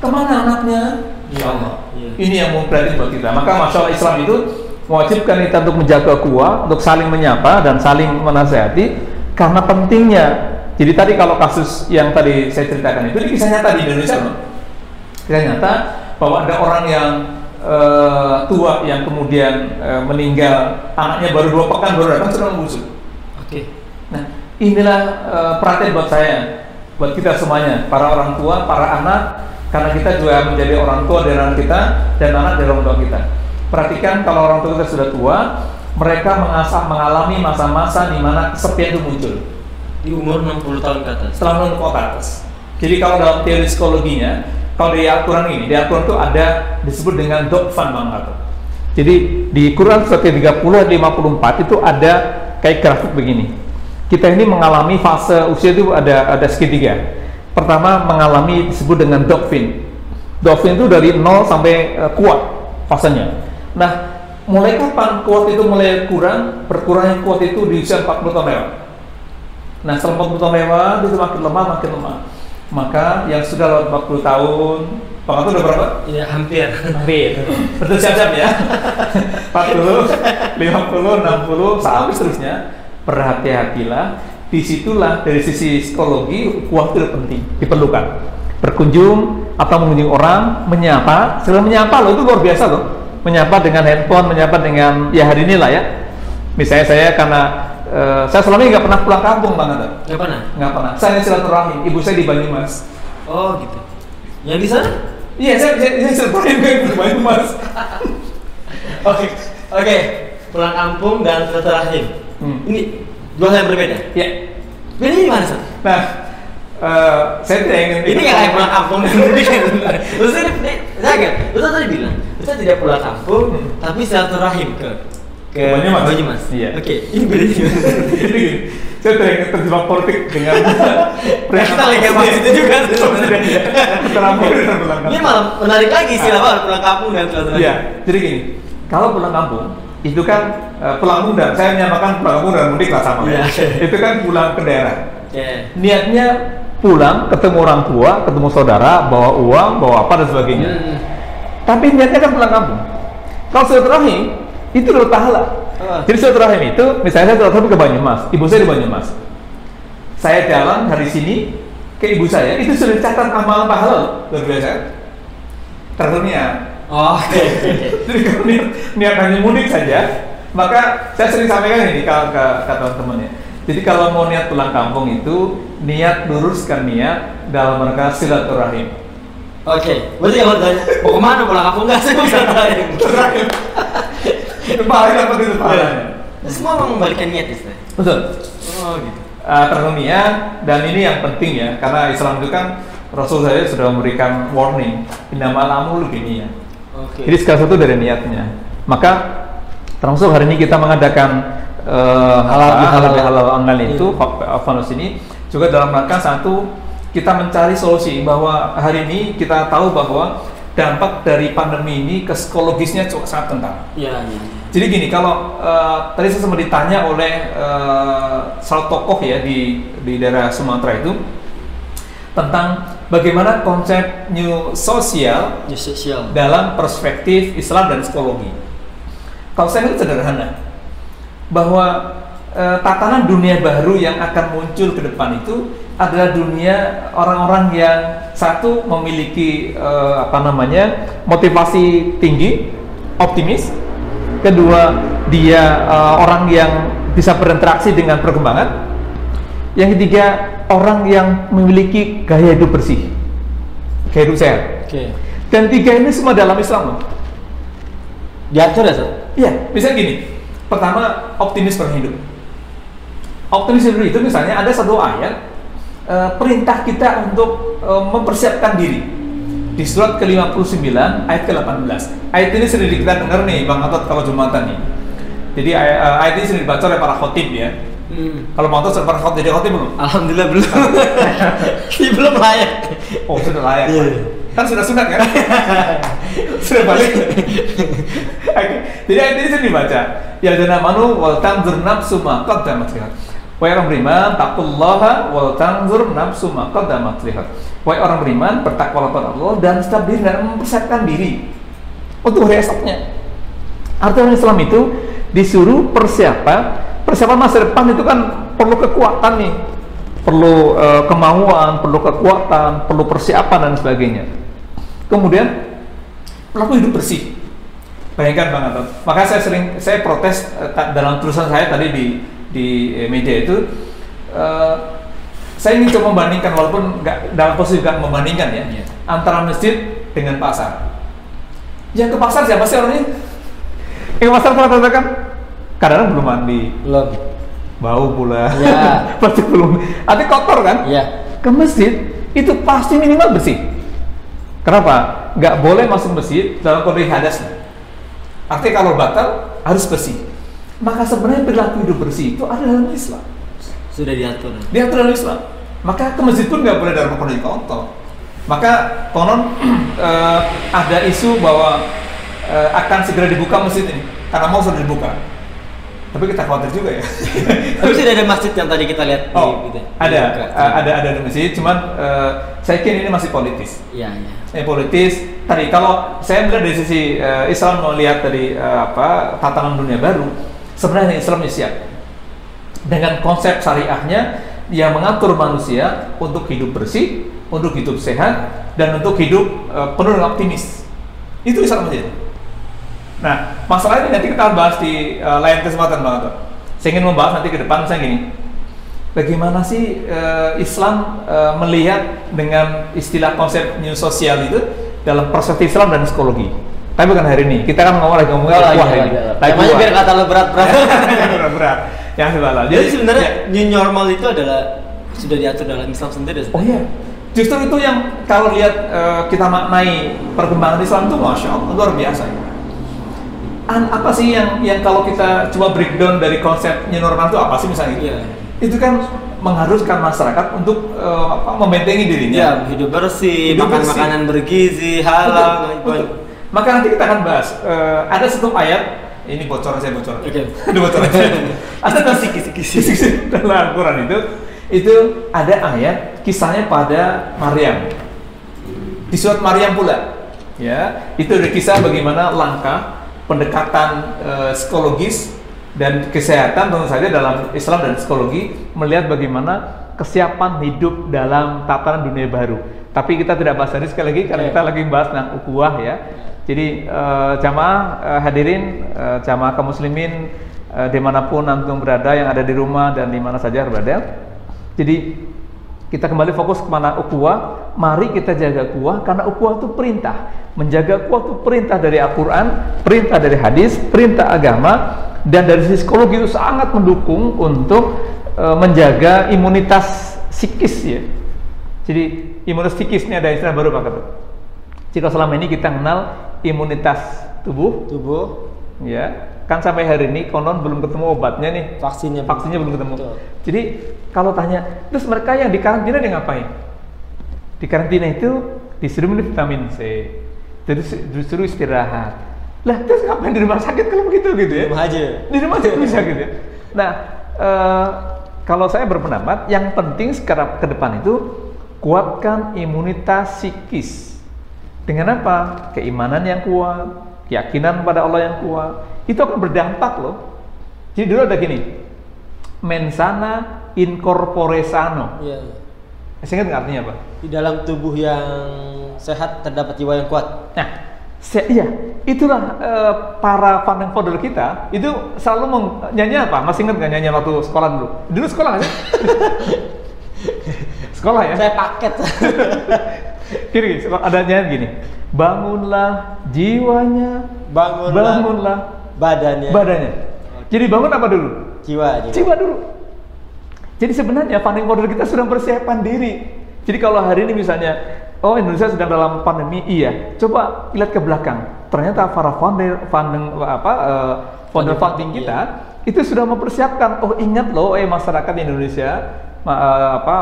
Kemana anaknya? Ya Allah. Ya. Ini yang memprediksi buat kita. Maka masalah Islam itu mewajibkan kita untuk menjaga kuah, untuk saling menyapa dan saling menasehati karena pentingnya. Jadi tadi kalau kasus yang tadi saya ceritakan itu kisah nyata di Indonesia, kisah nyata bahwa ada orang yang tua yang kemudian meninggal, anaknya baru 2 pekan baru datang sudah membusuk. Oke. Nah, inilah perhatian buat saya, buat kita semuanya, para orang tua, para anak, karena kita juga menjadi orang tua dari anak kita dan anak dari orang tua kita. Perhatikan kalau orang tua kita sudah tua, mereka mengalami masa-masa di mana kesepian itu muncul di umur 60 tahun ke atas. Setelah 60 tahun ke atas. Jadi kalau dalam teori psikologinya, kalau di Al-Quran ini, di Al-Quran itu ada disebut dengan dhofan, Bang Gatse. Jadi di Quran surat 30-54 itu ada kayak grafik begini. Kita ini mengalami fase usia itu ada segitiga. Pertama mengalami disebut dengan dhofin. Dhofin itu dari 0 sampai kuat fasenya. Nah, mulai kapan kuat itu mulai kurang? Berkurangnya kuat itu di usia 40 tahun lewat. Nah, setelah 40 tahun lewat, itu makin lemah. Maka yang sudah lewat 40 tahun, Pak Gatse udah berapa? Ya, hampir. Betul, siap-siap ya. 40, 50, 60, sampai seterusnya. Berhati-hatilah. Disitulah dari sisi psikologi, kuat itu penting, diperlukan. Berkunjung atau mengunjungi orang, menyapa, selalu menyapa loh, itu luar biasa loh. Menyapa dengan handphone, menyapa dengan ya hari ini lah ya. Misalnya saya karena saya selama ini nggak pernah pulang kampung banget. Nggak pernah. Saya silaturahmi, ibu saya di Banyumas. Oh gitu. Yang di sana? Iya, saya silaturahmi di Banyumas. Oke. Pulang kampung dan silaturahmi. Ini dua hal yang berbeda. Iya. Beda gimana sih? Nah. Saya tidak ingin ini kayak pulang kampung terus saya tadi bilang saya tidak pulang kampung tapi silaturahim ke Banyumas. Iya. Oke, ini bedanya gimana? Saya tidak ingin terjebak politik dengan kita lagi bahas itu juga ini malah menarik lagi silaturahim pulang kampung dan silaturahim. Iya, jadi gini, kalau pulang kampung itu kan pulang muda, saya menyamakan pulang kampung dan mudik lah sama itu kan pulang ke daerah. Niatnya pulang, ketemu orang tua, ketemu saudara, bawa uang, bawa apa dan sebagainya. Tapi niatnya kan pulang kampung. Kalau silaturahim itu udah pahala. Jadi silaturahim itu, misalnya saya silaturahim ke Banyumas, ibu saya di Banyumas. Saya jalan hari sini ke ibu saya, itu sudah catat amal pahala luar biasa. Terusnya. Jadi kalau niat hanya mudik saja, maka saya sering sampaikan ini ke teman-temannya. Jadi kalau mau niat pulang kampung itu niat luruskan niat dalam rangka silaturahim. Oke. Berarti kalau tanya mau kemana pulang kampung nggak sih silaturahim? Paling dapat itu pahalanya. Semua mengembalikan niat Islam. Betul. Oh gitu. Niat dan ini yang penting ya karena Islam itu kan Rasul saya sudah memberikan warning innamal a'malu binniyat. Oke. Jadi segala satu dari niatnya. Maka termasuk hari ini kita mengadakan halal online itu Alfanus ini juga dalam rangka satu kita mencari solusi bahwa hari ini kita tahu bahwa dampak dari pandemi ini ke psikologisnya sangat kental. Iya. Jadi gini kalau tadi saya sempat ditanya oleh salah tokoh ya di daerah Sumatera itu tentang bagaimana konsep new social dalam perspektif Islam dan psikologi. Kalau saya itu sederhana. Bahwa tatanan dunia baru yang akan muncul ke depan itu adalah dunia orang-orang yang satu memiliki motivasi tinggi, optimis. Kedua, dia orang yang bisa berinteraksi dengan perkembangan. Yang ketiga, orang yang memiliki gaya hidup bersih, gaya hidup sehat. Okay. Dan 3 ini semua dalam Islam. Diatur ya, Sir? Iya, misalnya gini. Pertama, optimis berhidup. Optimis berhidup itu misalnya ada satu ayat perintah kita untuk mempersiapkan diri di surat ke-59 ayat ke-18. Ayat ini sering kita dengar nih Bang Gatot kalau Jumatan nih. Jadi ayat ini sering dibaca oleh para khotib ya. Kalau Bang Gatot pernah khotib, jadi khotib belum? Alhamdulillah belum. Ini belum layak. Oh, sudah layak. Kan sudah sunat kan? Sudah balik. Jadi ayat ini sering dibaca. Ya jana manu wal tanzur nafsu ma qaddamat lihat. Wahai orang beriman, taqullaha wal tanzur nafsu ma qaddamat lihat. Wahai orang beriman, bertakwalah kepada Allah dan setiap diri dan mempersiapkan diri untuk hari esoknya. Artinya Islam itu disuruh persiapan masa depan itu kan perlu kekuatan nih, perlu kemauan, perlu kekuatan, perlu persiapan dan sebagainya. Kemudian perlu hidup bersih. Bayangkan Bang Gatot. Maka saya protes dalam tulisan saya tadi di media itu, saya ingin coba membandingkan, walaupun nggak dalam posisi nggak membandingkan ya, antara masjid dengan pasar. Yang ke pasar siapa sih orangnya? Yang ke pasar pernah katakan, kadang-kadang belum mandi, bau pula, pasti belum, artinya kotor kan? Ke masjid itu pasti minimal bersih. Kenapa? Nggak boleh masuk masjid dalam kondisi hadasnya. Artinya kalau batal harus bersih. Maka sebenarnya perilaku hidup bersih itu ada dalam Islam. Sudah diatur. Diatur dalam Islam. Maka ke masjid pun nggak boleh dalam kondisi kotor. Maka konon ada isu bahwa akan segera dibuka masjid ini karena mau sudah dibuka. Tapi kita khawatir juga ya. Tapi sudah ada masjid yang tadi kita lihat. Oh, di, ada masjid. Cuman saya kira ini masih politis. Politis. Tadi kalau saya melihat dari sisi Islam melihat dari tatanan dunia baru, sebenarnya Islam ini siap dengan konsep syariahnya yang mengatur manusia untuk hidup bersih, untuk hidup sehat, dan untuk hidup penuh dengan optimis. Itu Islam aja. Nah, masalah ini nanti kita bahas di lain kesempatan banget. Saya ingin membahas nanti ke depan saya gini. Bagaimana sih Islam melihat dengan istilah konsep new sosial itu dalam perspektif Islam dan psikologi? Tapi bukan hari ini. Kita kan ngomong dakwah ini. Namanya biar kata lo berat-berat. Berat-berat. Yang sebelah. Jadi sebenarnya new normal itu adalah sudah diatur dalam Islam sendiri. Oh iya. Justru itu yang kalau lihat kita maknai perkembangan Islam itu Masya Allah, luar biasa. Apa sih yang kalau kita coba breakdown dari konsep new normal itu apa sih misalnya? Itu kan mengharuskan masyarakat untuk membentengi dirinya, hidup bersih, makan makanan bergizi, halal. Betul. Maka nanti kita akan bahas ada satu ayat ini bocoran. Ada kisi-kisi dalam Al-Quran itu ada ayat kisahnya pada Maryam di surat Maryam pula ya, itu ada kisah bagaimana langkah pendekatan psikologis dan kesehatan tentu saja dalam Islam dan psikologi melihat bagaimana kesiapan hidup dalam tatanan dunia baru. Tapi kita tidak bahas ini sekali lagi karena kita lagi bahas tentang ukhuwah ya. Jadi jamaah hadirin, jamaah kaum muslimin dimanapun antum berada, yang ada di rumah dan di mana saja berada. Jadi kita kembali fokus kemana ukhuwah. Mari kita jaga ukhuwah karena ukhuwah itu perintah. Menjaga ukhuwah itu perintah dari Al-Quran, perintah dari hadis, perintah agama. Dan dari sisi psikologi itu sangat mendukung untuk menjaga imunitas psikis ya. Jadi imunitas psikis ini ada istilah baru Pak Gatot. Jika selama ini kita kenal imunitas tubuh, ya kan sampai hari ini konon belum ketemu obatnya nih. Vaksinnya belum ketemu. Betul. Jadi kalau tanya, terus mereka yang di karantina dia ngapain? Di karantina itu disuruh minum vitamin C, terus disuruh istirahat. Lah terus ngapain di rumah sakit kalau begitu gitu ya? Di rumah aja bisa gitu ya. Nah kalau saya berpendapat yang penting sekarang ke depan itu kuatkan imunitas psikis dengan apa? Keimanan yang kuat, keyakinan pada Allah yang kuat, itu akan berdampak loh. Jadi dulu ada gini, mensana in corpore sano. Saya ingat artinya apa? Di dalam tubuh yang sehat terdapat jiwa yang kuat. Nah itulah para pandang founder kita itu selalu nyanyi apa? Masih ingat nggak nyanyi waktu sekolah dulu? Dulu sekolah nggak sih? Sekolah ya? Saya paket. Gini, ada nyanyi gini. Bangunlah jiwanya, bangunlah badannya. Jadi bangun apa dulu? Jiwa dulu. Jadi sebenarnya funding model kita sudah persiapan diri. Jadi kalau hari ini misalnya, oh Indonesia sedang dalam pandemi, iya. Coba lihat ke belakang. Ternyata para founder funding kita itu sudah mempersiapkan. Oh ingat loh, masyarakat Indonesia,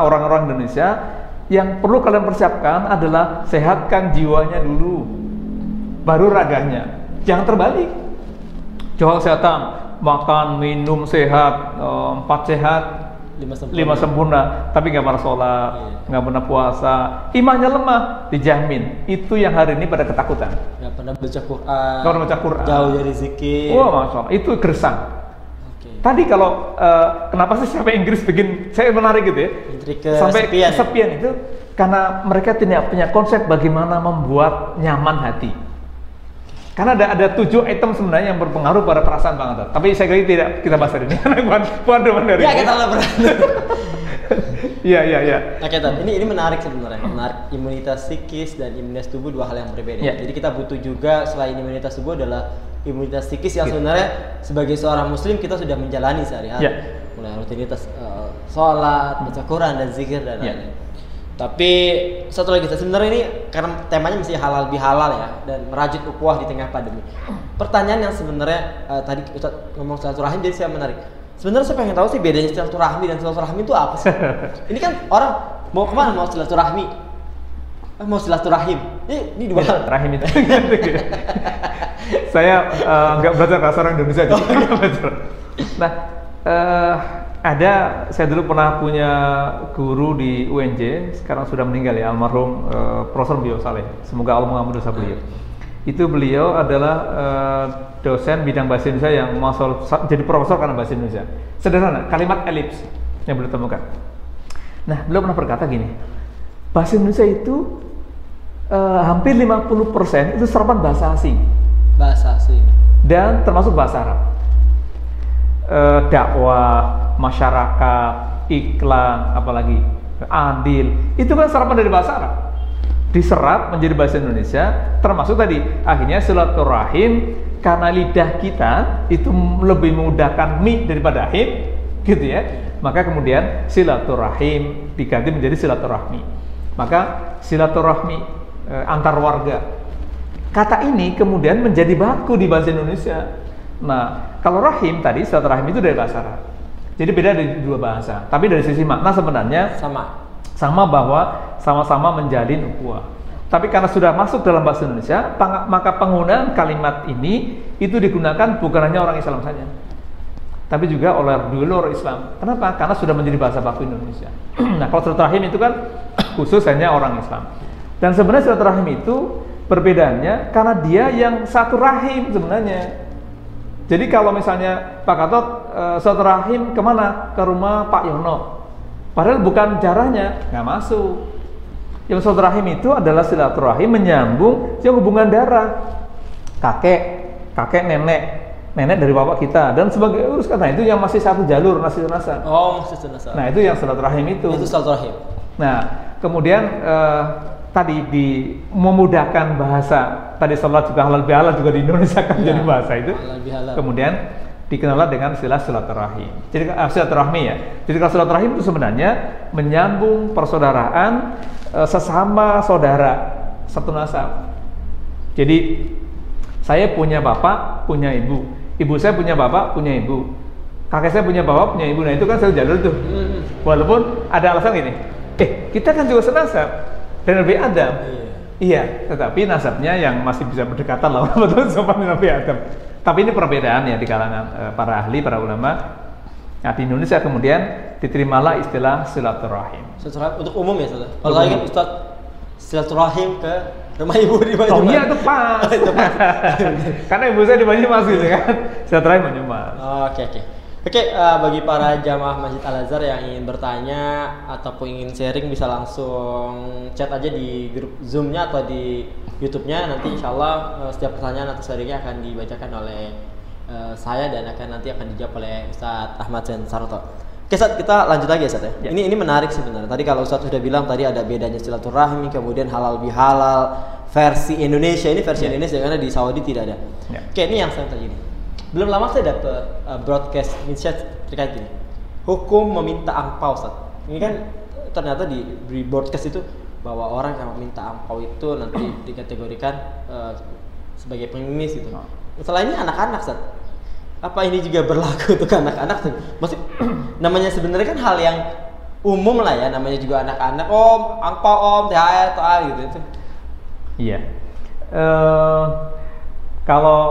orang-orang Indonesia, yang perlu kalian persiapkan adalah sehatkan jiwanya dulu, baru raganya. Jangan terbalik. Jaga kesehatan, makan, minum sehat, 4 sehat, 5 sempurna, tapi nggak pernah sholat, nggak pernah puasa, imannya lemah, dijamin. Itu yang hari ini pada ketakutan. Nggak pernah baca Quran, jauh dari zikir. Wah, Masya Allah, itu gersang. Okay. Tadi kalau, kenapa sih sampai Inggris bikin, saya menarik gitu ya, sampai kesepian itu, karena mereka tidak punya konsep bagaimana membuat nyaman hati. Karena ada 7 item sebenarnya yang berpengaruh pada perasaan banget. Tapi saya kira tidak kita bahas hari ini. Bukan ya, kita lah Iya. Ini menarik sebenarnya. Menarik, imunitas psikis dan imunitas tubuh dua hal yang berbeda. Ya. Jadi kita butuh juga selain imunitas tubuh adalah imunitas psikis yang sebenarnya sebagai seorang muslim kita sudah menjalani sehari-hari. Ya. Mulai rutinitas sholat, baca Quran dan zikir dan lain-lain. Ya. Tapi satu lagi sebenarnya ini karena temanya masih halal bihalal ya dan merajut ukhuwah di tengah pandemi. Pertanyaan yang sebenarnya tadi Ustadz ngomong silaturahmi jadi saya menarik. Sebenarnya saya pengen tahu sih bedanya silaturahmi dan silaturahmi itu apa sih? Ini kan orang mau kemana mau silaturahmi, mau silaturahim. Ini dua hal. Rahim itu. Saya nggak belajar bahasa orang Indonesia. Nah. Saya dulu pernah punya guru di UNJ, sekarang sudah meninggal ya, almarhum Profesor Bio Saleh. Semoga Allah mengampuni dosa beliau. Itu beliau adalah dosen bidang bahasa Indonesia yang masuk jadi profesor karena bahasa Indonesia. Sederhana, kalimat elips yang beliau temukan. Nah, beliau pernah berkata gini, bahasa Indonesia itu hampir 50% itu serapan bahasa asing. Bahasa asing. Dan termasuk bahasa Arab. Dakwah, masyarakat, iklan, apalagi adil, itu kan serapan dari bahasa Arab diserap menjadi bahasa Indonesia, termasuk tadi akhirnya silaturahim karena lidah kita itu lebih memudahkan mi daripada him gitu ya, maka kemudian silaturahim diganti menjadi silaturahmi, maka silaturahmi antar warga, kata ini kemudian menjadi baku di bahasa Indonesia. Nah kalau rahim tadi silaturahim itu dari bahasa Arab. Jadi beda dari dua bahasa, tapi dari sisi makna sebenarnya sama bahwa sama-sama menjalin ukhuwah. Tapi karena sudah masuk dalam bahasa Indonesia, maka penggunaan kalimat ini itu digunakan bukan hanya orang Islam saja, tapi juga oleh dulur Islam. Kenapa? Karena sudah menjadi bahasa baku Indonesia. Nah, kalau silaturahim itu kan khusus hanya orang Islam. Dan sebenarnya silaturahim itu perbedaannya karena dia yang satu rahim sebenarnya. Jadi kalau misalnya Pak Gatot silaturahim kemana? Ke rumah Pak Yono. Padahal bukan caranya, nggak masuk. Yang silaturahim itu adalah silaturahim menyambung yang hubungan darah, kakek, nenek dari bapak kita dan sebagai urus karena itu yang masih satu jalur nasi jenazah. Oh, nasi jenazah. Nah itu yang silaturahim itu. Itu silaturahim. Nah kemudian tadi di memudahkan bahasa. Tadi sholat juga halal bihalal juga di Indonesia kan ya, jadi bahasa itu. Kemudian dikenal dengan istilah silaturahim. Jadi silaturahmi ya. Jadi kalau silaturahim itu sebenarnya menyambung persaudaraan sesama saudara satu nasab. Jadi saya punya bapak, punya ibu. Ibu saya punya bapak, punya ibu. Kakek saya punya bapak, punya ibu. Nah itu kan satu jalur tuh. Walaupun ada alasan gini. Kita kan juga senasab dan Nabi Adam. Iya, tetapi nasabnya yang masih bisa berdekatan lah, betul sopan Nabi Adam. Tapi ini perbedaan ya di kalangan para ahli, para ulama. Nah, di Indonesia kemudian diterimalah istilah silaturahim. Silaturahim untuk umum ya, Ustaz. Kalau lagi Ustaz silaturahim ke rumah ibu di Banyumas. Oh iya, itu pas. Karena ibu saya di Banyumas gitu kan. Silaturahim Banyumas. Oke. Oke, bagi para jamaah Masjid Al-Azhar yang ingin bertanya ataupun ingin sharing bisa langsung chat aja di grup Zoom-nya atau di YouTube-nya. Nanti insya Allah setiap pertanyaan atau sharingnya akan dibacakan oleh saya dan nanti akan dijawab oleh Ustadz Ahmad Zain Sarnoto. Oke, Ustadz, kita lanjut lagi ya, Ustadz ya. Ini menarik sebenarnya. Tadi kalau Ustadz sudah bilang tadi ada bedanya silaturahmi, kemudian halal bihalal, versi Indonesia. Ini versi Indonesia karena di Saudi tidak ada. Oke, ini yang saya tanya ini. Belum lama saya dapat broadcast insight terkait ini. hukum meminta angpau, Ustaz. Ini kan ternyata di broadcast itu bahwa orang yang meminta angpau itu nanti dikategorikan sebagai pengemis gitu. Selainnya anak-anak, Ustaz. Apa ini juga berlaku untuk anak-anak tuh? Maksud namanya sebenarnya kan hal yang umum lah ya, namanya juga anak-anak, om, angpau om, THR, THR gitu. Iya. Kalau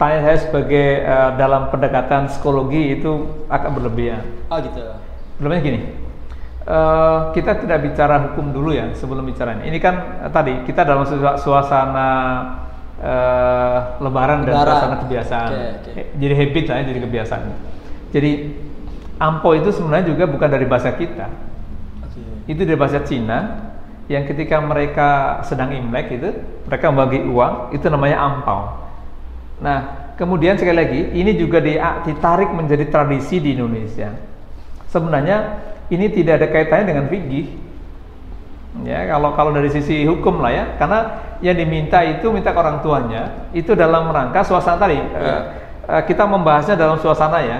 tanya saya sebagai dalam pendekatan psikologi itu agak berlebihan. Oh gitu. Berlebihan gini, kita tidak bicara hukum dulu ya sebelum bicaranya. Ini kan tadi kita dalam suasana lebaran dan suasana kebiasaan. Okay, okay. Jadi habit lah, jadi kebiasaan. Jadi angpau itu sebenarnya juga bukan dari bahasa kita. Okay. Itu dari bahasa Cina. Yang ketika mereka sedang Imlek itu, mereka membagi uang, itu namanya angpau. Nah, kemudian sekali lagi, ini juga ditarik menjadi tradisi di Indonesia. Sebenarnya ini tidak ada kaitannya dengan fikih. Ya, kalau dari sisi hukum lah ya, karena yang diminta itu minta ke orang tuanya, itu dalam rangka suasana tadi. Kita membahasnya dalam suasana ya,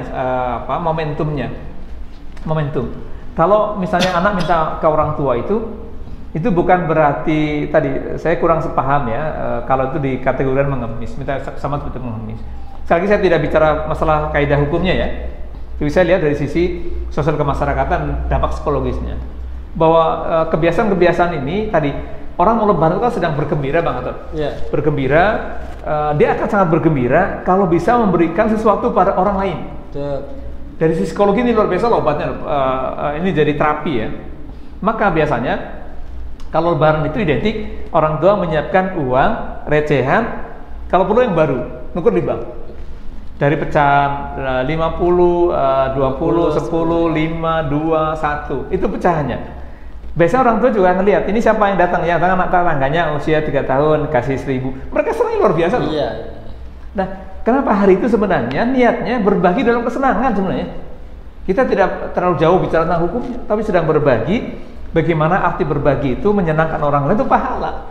momentumnya. Momentum. Kalau misalnya anak minta ke orang tua itu bukan berarti tadi saya kurang sepaham ya kalau itu dikategorikan mengemis, minta sama seperti mengemis. Sekali lagi saya tidak bicara masalah kaidah hukumnya ya. Tapi saya lihat dari sisi sosial kemasyarakatan, dampak psikologisnya. Bahwa kebiasaan-kebiasaan ini tadi orang mau lebaran itu kan sedang bergembira banget. Yeah. Bergembira, dia akan sangat bergembira kalau bisa memberikan sesuatu pada orang lain. Dari sisi psikologi ini luar biasa obatnya, ini jadi terapi ya. Maka biasanya kalau lebaran itu identik, orang tua menyiapkan uang, recehan, kalau perlu yang baru, nuker di bank. Dari pecahan 50, 20, 10, 5, 2, 1, itu pecahannya. Biasanya orang tua juga ngelihat, ini siapa yang datang? Ya, anak tetangganya usia 3 tahun, kasih 1.000. Mereka sering luar biasa loh. Iya. Nah, kenapa hari itu sebenarnya niatnya berbagi dalam kesenangan sebenarnya. Kita tidak terlalu jauh bicara tentang hukum, tapi sedang berbagi. Bagaimana arti berbagi itu menyenangkan orang lain itu pahala.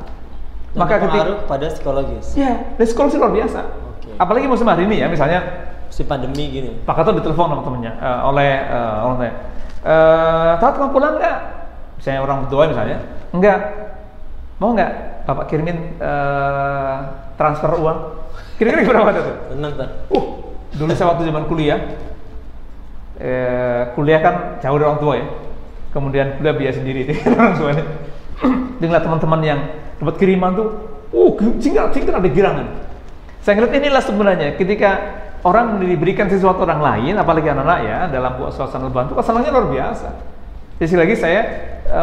Dan maka ketika pada psikologis. Ya, psikologis luar biasa. Okay. Apalagi musim hari ini ya, misalnya si pandemi gini. Pak Kato ditelepon sama temennya oleh orang lain. Tahu kamu pulang nggak? Misalnya orang berdoa misalnya, enggak. Mau nggak? Bapak kirimin transfer uang. Kira-kira berapa tuh? Tenang tuh. Dulu saya waktu zaman kuliah, kuliah kan jauh dari orang tua ya. Kemudian udah biaya sendiri deh orang tuanya. Dengar teman-teman yang dapat kiriman tuh, cingkrak ada girangan. Saya ngeliat inilah sebenarnya ketika orang diberikan sesuatu orang lain, apalagi anak-anak ya dalam suasana lebaran itu kesenangannya luar biasa. Jadi sekali lagi saya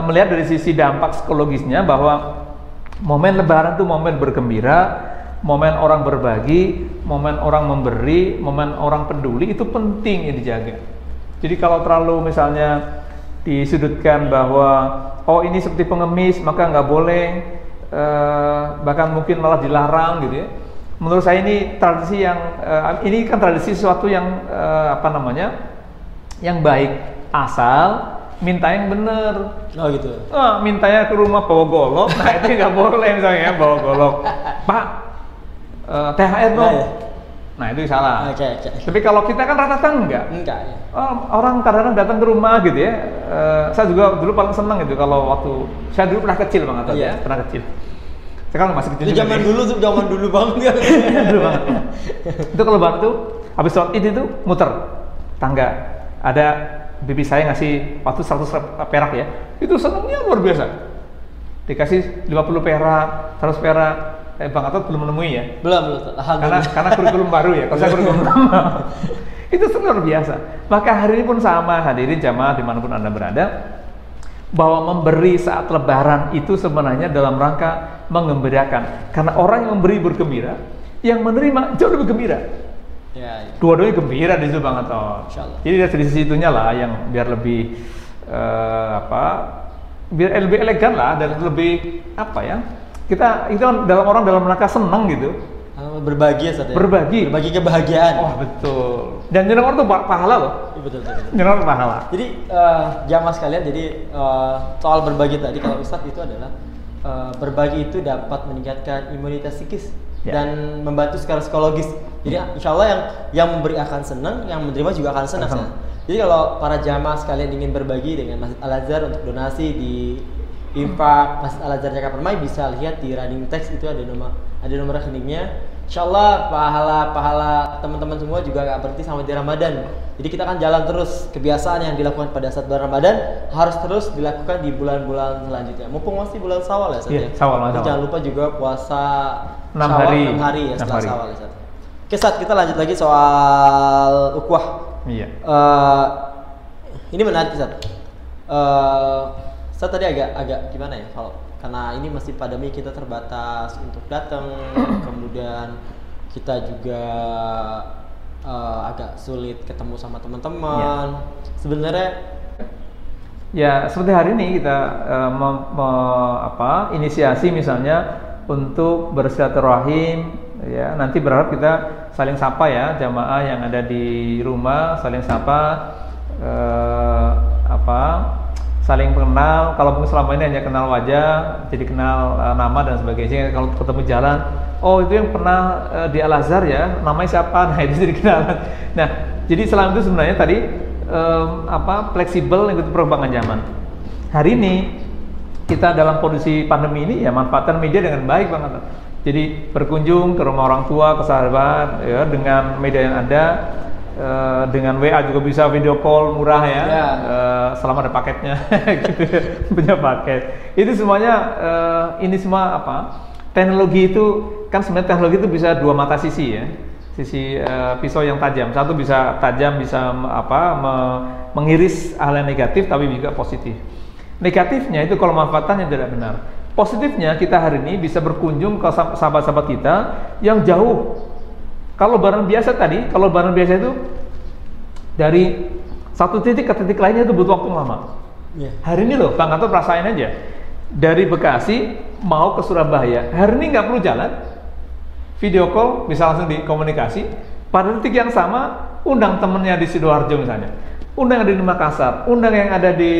melihat dari sisi dampak psikologisnya bahwa momen lebaran tuh momen bergembira, momen orang berbagi, momen orang memberi, momen orang peduli itu penting yang dijaga. Jadi kalau terlalu misalnya disudutkan bahwa ini seperti pengemis maka nggak boleh, bahkan mungkin malah dilarang gitu ya. Menurut saya ini tradisi yang ini kan tradisi sesuatu yang yang baik, asal minta yang benar. Oh gitu. Mintanya ke rumah bawa golok, nah itu nggak boleh misalnya bawa golok. Pak, THR dong. Nah itu salah. Okay. Tapi kalau kita kan rata-rata enggak ya. Orang kadang-kadang datang ke rumah gitu ya. Saya juga dulu paling senang gitu kalau waktu saya dulu pernah kecil banget. Yeah. Pernah kecil. Sekarang masih kecil. Itu zaman dulu banget. Dulu banget. Itu kalau lebaran tuh habis sholat Id itu muter tangga. Ada bibi saya ngasih waktu 100 perak ya. Itu senangnya luar biasa. Dikasih 50 perak, 100 perak. Bang Gatot belum menemui ya? Belum. Karena kurikulum baru ya, kalau saya kurikulum lama. Itu luar biasa. Maka hari ini pun sama, hadirin jamaah dimanapun Anda berada, bahwa memberi saat lebaran itu sebenarnya dalam rangka menggembirakan. Karena orang yang memberi bergembira, yang menerima jauh lebih gembira. Ya. Dua-duanya gembira di situ Bang Gatot. Jadi dari sisi itunya lah yang biar lebih lebih elegan lah dan lebih kita itu dalam orang dalam rangka senang gitu, berbagi saja. Berbagi kebahagiaan. Betul. Dan jenengan itu pahala loh. Betul. Jenengan pahala. Jadi jamaah sekalian, jadi soal berbagi tadi kalau Ustadz itu adalah berbagi itu dapat meningkatkan imunitas psikis dan membantu secara psikologis. Jadi insya Allah yang memberi akan senang, yang menerima juga akan senang. Jadi kalau para jamaah sekalian ingin berbagi dengan Masjid Al-Azhar untuk donasi di infak Masjid Al-Azhar Jakapermai, bisa lihat di running text itu ada nomor rekeningnya. Insyaallah pahala teman-teman semua juga gak berhenti sampai di Ramadan. Jadi kita akan jalan terus, kebiasaan yang dilakukan pada saat bulan Ramadan harus terus dilakukan di bulan-bulan selanjutnya. Mumpung masih bulan Syawal ya, iya, Syawal. Jangan lupa juga puasa 6 hari ya setelah Syawal ya. Oke, saat kita lanjut lagi soal ukhuwah. Iya. Ini menarik Ustaz. Saya tadi agak gimana ya kalau karena ini masih pandemi kita terbatas untuk datang, kemudian kita juga agak sulit ketemu sama teman-teman. Ya. Sebenarnya ya seperti hari ini kita inisiasi misalnya untuk bersilaturahim ya, nanti berharap kita saling sapa ya jamaah yang ada di rumah, saling sapa saling mengenal, kalaupun selama ini hanya kenal wajah, jadi kenal nama dan sebagainya. Kalau ketemu jalan, oh itu yang pernah di Al-Azhar ya, namanya siapa? Nah itu jadi kenalan. Nah jadi selama itu sebenarnya tadi fleksibel ikut perkembangan zaman. Hari ini kita dalam kondisi pandemi ini ya manfaatkan media dengan baik banget. Jadi berkunjung ke rumah orang tua, ke sahabat ya, dengan media yang ada. Dengan WA juga bisa, video call murah ya, selama ada paketnya, gitu, punya paket. Itu semuanya, ini semua teknologi itu kan sebenarnya teknologi itu bisa dua mata sisi ya, sisi pisau yang tajam. Satu bisa tajam, bisa mengiris hal yang negatif, tapi juga positif. Negatifnya itu kalau manfaatnya tidak benar. Positifnya kita hari ini bisa berkunjung ke sahabat-sahabat kita yang jauh. Kalau barang biasa itu dari satu titik ke titik lainnya itu butuh waktu lama. Yeah. Hari ini loh, Bang Gatse rasain aja. Dari Bekasi mau ke Surabaya, hari ini nggak perlu jalan. Video call bisa langsung dikomunikasi. Pada titik yang sama, undang temennya di Sidoarjo misalnya. Undang yang ada di Makassar, undang yang ada di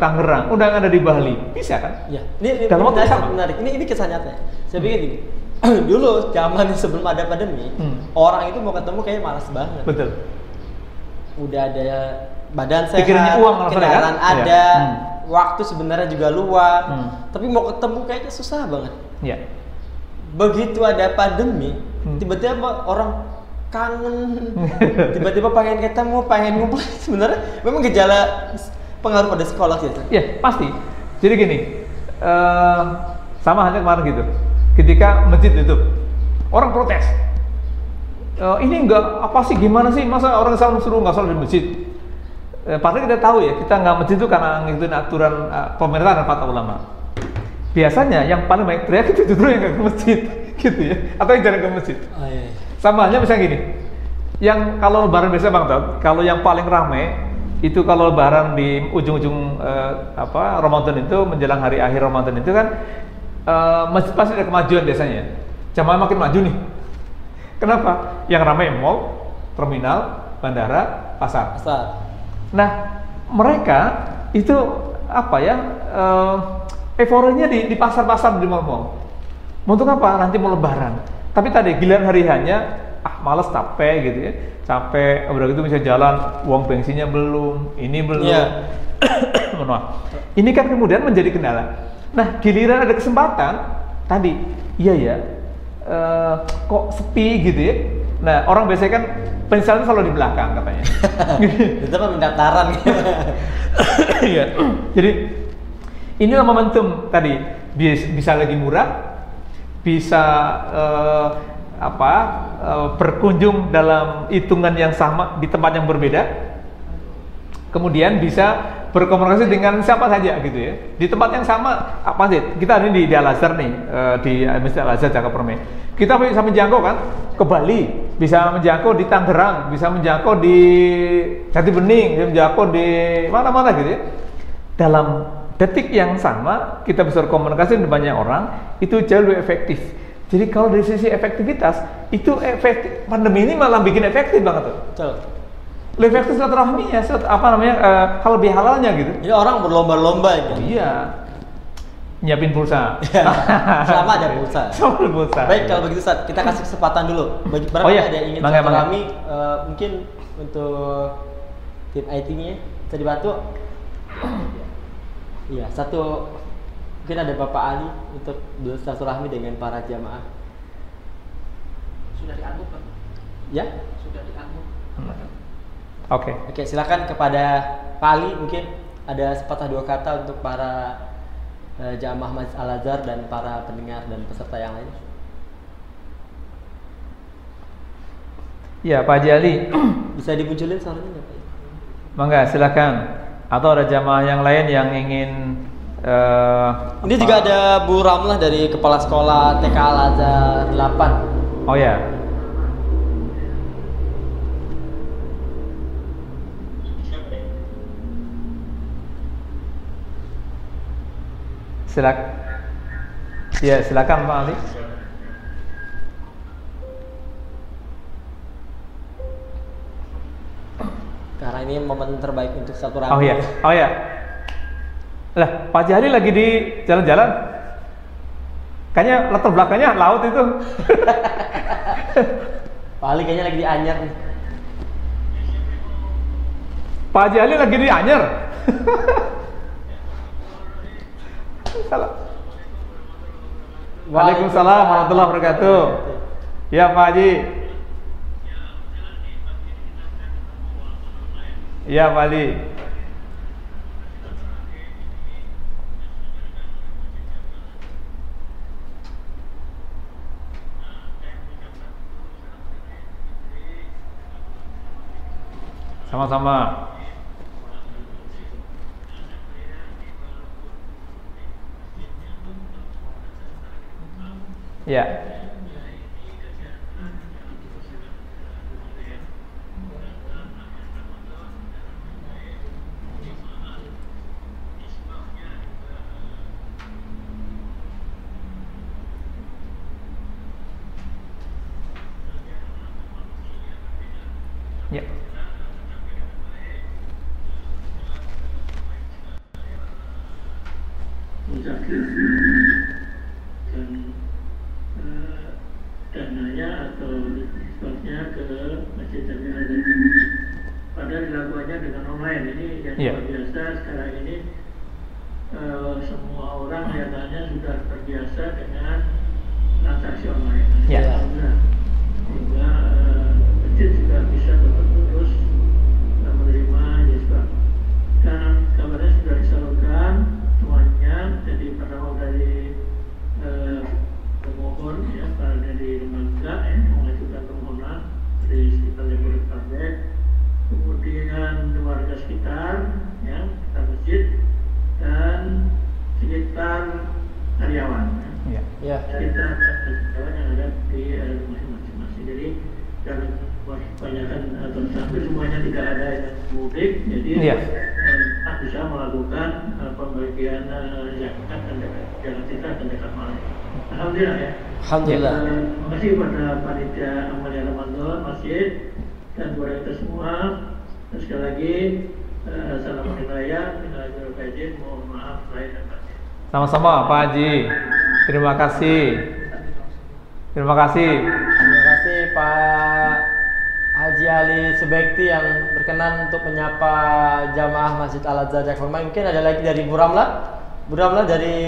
Tangerang, undang yang ada di Bali. Bisa kan? Yeah. Ini menarik. Ini kisah nyatanya. Saya pikir gini. Dulu zaman sebelum ada pandemi, orang itu mau ketemu kayak malas banget. Betul. Udah ada badan sehat, kendaraan ada, waktu sebenarnya juga luang, tapi mau ketemu kayaknya susah banget. Ya. Begitu ada pandemi, tiba-tiba orang kangen, tiba-tiba pengen ketemu, pengen ngumpul. Sebenarnya memang gejala pengaruh pada psikologi ya. Iya pasti. Jadi gini, sama halnya kemarin gitu. Ketika masjid tutup, orang protes. Ini enggak apa sih, gimana sih masa orang Islam suruh nggak sholat di masjid? Padahal kita tahu ya, kita nggak masjid itu karena ngikutin aturan pemerintah dan fatwa ulama. Biasanya yang paling baik teriak itu justru yang nggak ke masjid, gitu ya, atau yang jarang ke masjid. Oh, iya. Sama halnya misalnya gini, yang kalau lebaran biasanya Bang Gatse, kalau yang paling ramai itu kalau lebaran di ujung-ujung Ramadan itu menjelang hari akhir Ramadan itu kan. Masjid pasti ada kemajuan biasanya. Jamaah makin maju nih. Kenapa? Yang ramai mall, terminal, bandara, pasar. Nah, mereka itu euforianya di pasar-pasar, di mall-mall. Untuk apa? Nanti mau lebaran. Tapi tadi giliran hari hanya males, capek gitu ya. Capek, udah gitu bisa jalan, uang bensinnya belum, ini belum. Yeah. Ini kan kemudian menjadi kendala. Nah, giliran ada kesempatan tadi, kok sepi gitu ya. Nah, orang biasanya kan pensil itu selalu di belakang katanya. Itu kan pendaftaran gitu. Iya. Jadi inilah momentum tadi, bisa lagi murah, bisa berkunjung dalam hitungan yang sama di tempat yang berbeda. Kemudian bisa berkomunikasi dengan siapa saja gitu ya di tempat yang sama. Apa sih kita hari ini di Al-Azhar nih, di Masjid Al-Azhar Jakapermai kita bisa menjangkau kan ke Bali, bisa menjangkau di Tangerang, bisa menjangkau di Jati Bening, bisa menjangkau di mana-mana gitu ya. Dalam detik yang sama kita bisa berkomunikasi dengan banyak orang, itu jauh lebih efektif. Jadi kalau dari sisi efektivitas itu efektif, pandemi ini malah bikin efektif banget tuh. Lebih efektif silaturahminya, hal lebih halalnya gitu. Jadi orang berlomba-lomba gitu. Iya. Nyiapin pulsa. Sama ada pulsa. Sama pulsa. Baik, kalau begitu Ustaz, kita kasih kesempatan dulu. Bagi barangkali ada yang ingin silaturahmi, mungkin untuk tim IT-nya bisa dibantu. Iya, satu mungkin ada Bapak Ali untuk bersilaturahmi dengan para jamaah. Sudah diangguk kan? Ya? Sudah diangguk. Oke. Oke, silakan kepada Pak Ali mungkin ada sepatah dua kata untuk para jamaah Masjid Al-Azhar dan para pendengar dan peserta yang lain. Ya, Pak Haji Ali. Bisa dimunculin soalnya Pak? Mangga, silakan. Atau ada jamaah yang lain yang ingin ini apa? Juga ada Bu Ramlah dari Kepala Sekolah TK Al-Azhar 8. Oh ya. Ya, silakan Pak Ali. Karena ini momen terbaik untuk satu rangkaian. Oh ya, oh ya. Lah, Pak Haji Ali lagi di jalan-jalan. Kayaknya latar belakangnya laut itu. Pak Ali kayaknya lagi di Anyer. Pak Haji Ali lagi di Anyer. Waalaikumsalam warahmatullahi wabarakatuh. Ya Pak Haji. Ya Pak Ali. Sama-sama. Ya. Ya. Dananya atau nisbahnya ke Masjid Jami Al-Azhar. Padahal dilakukannya dengan online ini yang luar biasa. Sekarang ini semua orang kelihatannya sudah terbiasa dengan transaksi online. Iya. Sehingga masjid juga bisa terus menerima nisbah. Dan kabarnya sudah disalurkan semuanya. Jadi pertama dari pemohon ya, para dari remaja ya, mengajukan permohonan dari sekitar Jabodetabek, kemudian warga sekitar ya, sekitar masjid dan sekitar karyawan ya, ya. Sekitar karyawan yang ada di masing-masing. Jadi jangan kebanyakan atau sampai semuanya tidak ada yang mudik, jadi ya. Bisa melakukan pembagian zakat dan zakat mal. Alhamdulillah ya. Alhamdulillah. Terima kasih kepada panitia Amalia Ramadan Masjid dan keluarga semua. Dan sekali lagi assalamualaikum warahmatullahi wabarakatuh. Mohon maaf lahir dan batin. Sama-sama Pak Haji. Terima kasih. Terima kasih. Terima kasih Pak Haji Ali Sebekti yang berkenan untuk menyapa jamaah Masjid Al-Azhar Jakapermai. Mungkin ada lagi dari Bu Ramlah. Bu Ramlah dari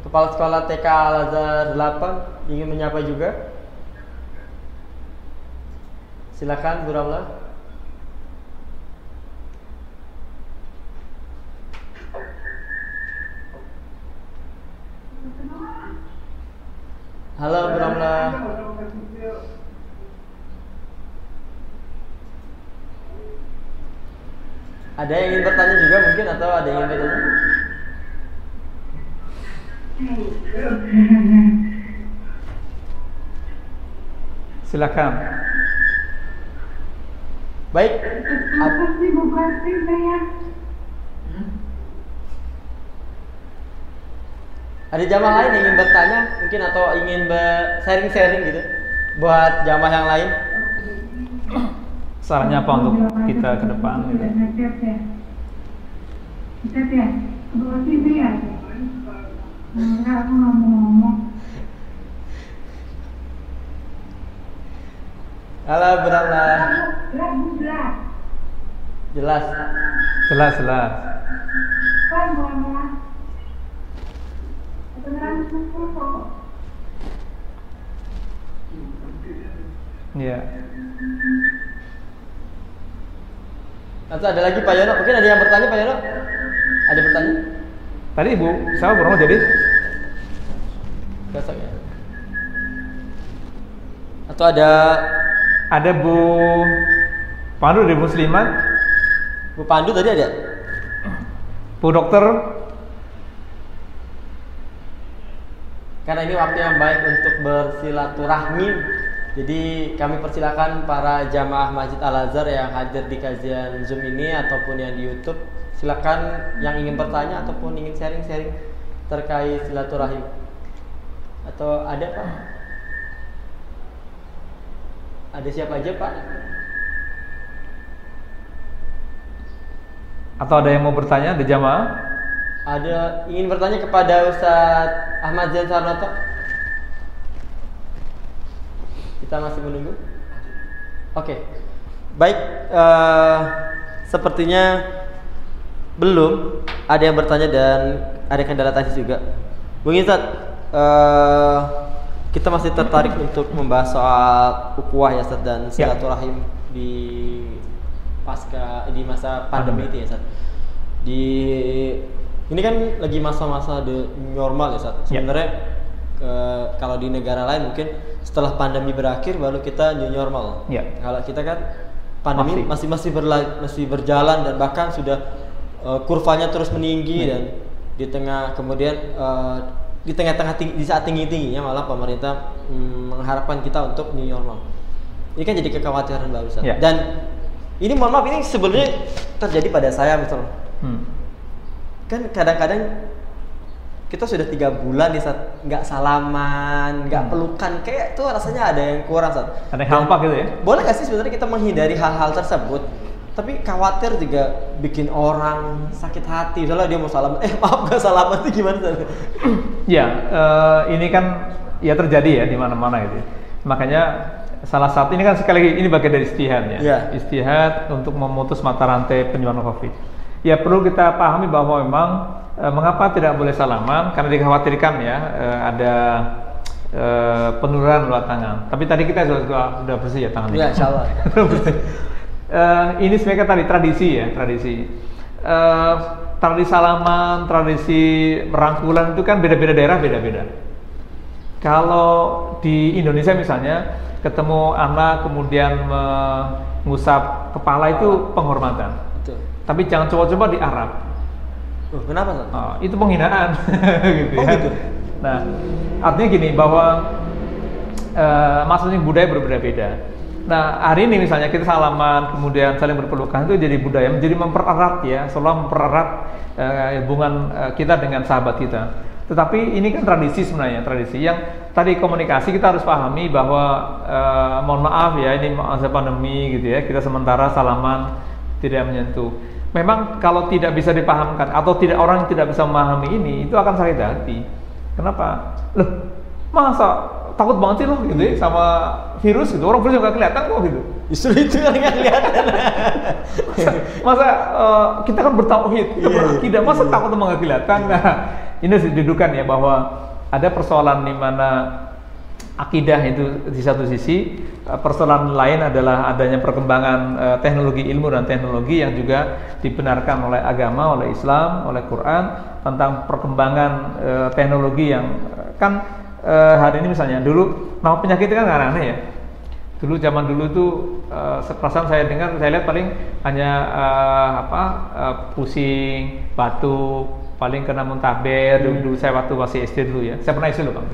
Kepala Sekolah TK Al-Azhar 8 ingin menyapa juga. Silakan Bu Ramlah. Halo Bu Ramlah. Ada yang ingin bertanya juga mungkin atau ada yang ingin bertanya? Silakan. Baik. Apa sih Bu Pandu saya? Ada jamaah lain yang ingin bertanya mungkin atau ingin sharing-sharing gitu buat jamaah yang lain? Sarannya apa untuk kita ke depan gitu? Halo, Bu Ramlah. Jelas. Jelas, jelas. Iya. Atau ada lagi Pak Yono? Mungkin ada yang bertanya Pak Yono? Ada bertanya? Tadi Ibu, saya pernah jadi besok ya. Atau ada Bu Pandu dari Musliman? Bu Pandu tadi ada? Bu Dokter? Karena ini waktu yang baik untuk bersilaturahmi, jadi kami persilakan para jamaah Masjid Al-Azhar yang hadir di kajian Zoom ini ataupun yang di YouTube, silakan yang ingin bertanya ataupun ingin sharing-sharing terkait silaturahim. Atau ada Pak? Ada siapa aja Pak? Atau ada yang mau bertanya di jamaah? Ada ingin bertanya kepada Ustaz Ahmad Zain Sarnoto? Kita masih menunggu. Oke, baik. Sepertinya belum ada yang bertanya dan ada kendala teknis juga. Mungkin Ustaz, kita masih tertarik untuk membahas soal ukhuwah ya Ustaz, dan silaturahim di pasca di masa pandemi itu ya Ustaz. Ini kan lagi masa-masa normal ya Ustaz. Sebenarnya kalau di negara lain mungkin setelah pandemi berakhir baru kita new normal. Kalau kita kan pandemi masih berjalan dan bahkan sudah kurvanya terus meninggi, dan di saat tinggi-tingginya malah pemerintah mengharapkan kita untuk new normal. Ini kan jadi kekhawatiran baru Ustaz. Dan ini mohon maaf, ini sebenarnya terjadi pada saya misalnya. Kan kadang-kadang kita sudah 3 bulan nih saat nggak salaman, nggak pelukan, kayak tuh rasanya ada yang kurang saat. Ada yang hampa gitu ya? Boleh nggak sih sebenarnya kita menghindari hal-hal tersebut? Tapi khawatir juga bikin orang sakit hati. Misalnya dia mau salaman, maaf nggak salaman itu gimana? Ini kan ya terjadi ya di mana-mana gitu. Makanya salah satu ini kan sekali lagi ini bagian dari istihad ya. Istihad untuk memutus mata rantai penyebaran COVID. Ya perlu kita pahami bahwa memang mengapa tidak boleh salaman karena dikhawatirkan ya ada penularan lewat tangan. Tapi tadi kita sudah bersih ya tangan. Ya, insyaallah. Ini sebenarnya tadi tradisi salaman, tradisi rangkulan itu kan beda-beda daerah beda-beda. Kalau di Indonesia misalnya ketemu anak kemudian mengusap kepala itu penghormatan. Tapi jangan coba-coba di Arab. Kenapa? Itu penghinaan. Gitu. Nah, artinya gini bahwa maksudnya budaya berbeda-beda. Nah, hari ini misalnya kita salaman, kemudian saling berpelukan itu jadi budaya, menjadi mempererat ya, selalu mempererat hubungan kita dengan sahabat kita. Tetapi ini kan tradisi sebenarnya, tradisi yang tadi komunikasi kita harus pahami bahwa mohon maaf ya ini masa pandemi gitu ya, kita sementara salaman tidak menyentuh. Memang kalau tidak bisa dipahamkan atau orang tidak bisa memahami ini, itu akan sakit hati. Kenapa? Loh, masa takut banget sih loh gitu ya sama virus gitu. Orang virus juga kelihatan kok gitu. Justru itu yang nggak kelihatan. masa kita kan bertauhid, tidak masa takut sama nggak kelihatan. Nah, ini didudukan ya bahwa ada persoalan di mana akidah itu di satu sisi, persoalan lain adalah adanya perkembangan teknologi ilmu dan teknologi yang juga dibenarkan oleh agama, oleh Islam, oleh Quran tentang perkembangan teknologi yang kan hari ini misalnya dulu nama penyakit kan aneh-aneh ya. Dulu zaman dulu itu perasaan saya lihat paling hanya pusing, batuk, paling kena muntaber. Dulu saya waktu masih SD dulu ya, saya pernah SD loh Bang,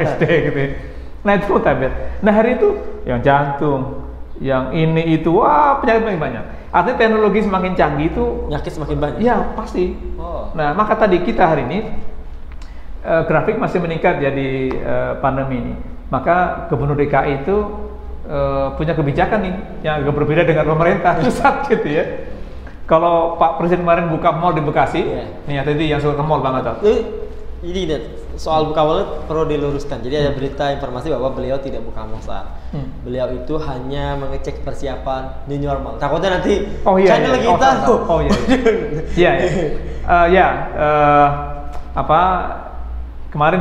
SD gitu ya. Nah itu muntaber, nah hari itu yang jantung, yang ini itu, wah penyakit makin banyak. Artinya teknologi semakin canggih itu penyakit semakin banyak? Ya pasti. Nah maka tadi kita hari ini grafik masih meningkat ya di pandemi ini. Maka Gubernur DKI itu punya kebijakan nih yang agak berbeda dengan pemerintah pusat gitu ya. Kalau Pak Presiden kemarin buka mal di Bekasi, nih tadi yang suka ke mal banget. Ini soal buka mulut perlu diluruskan. Jadi ada berita informasi bahwa beliau tidak buka mulut. Beliau itu hanya mengecek persiapan new normal. Takutnya nanti channel kita apa kemarin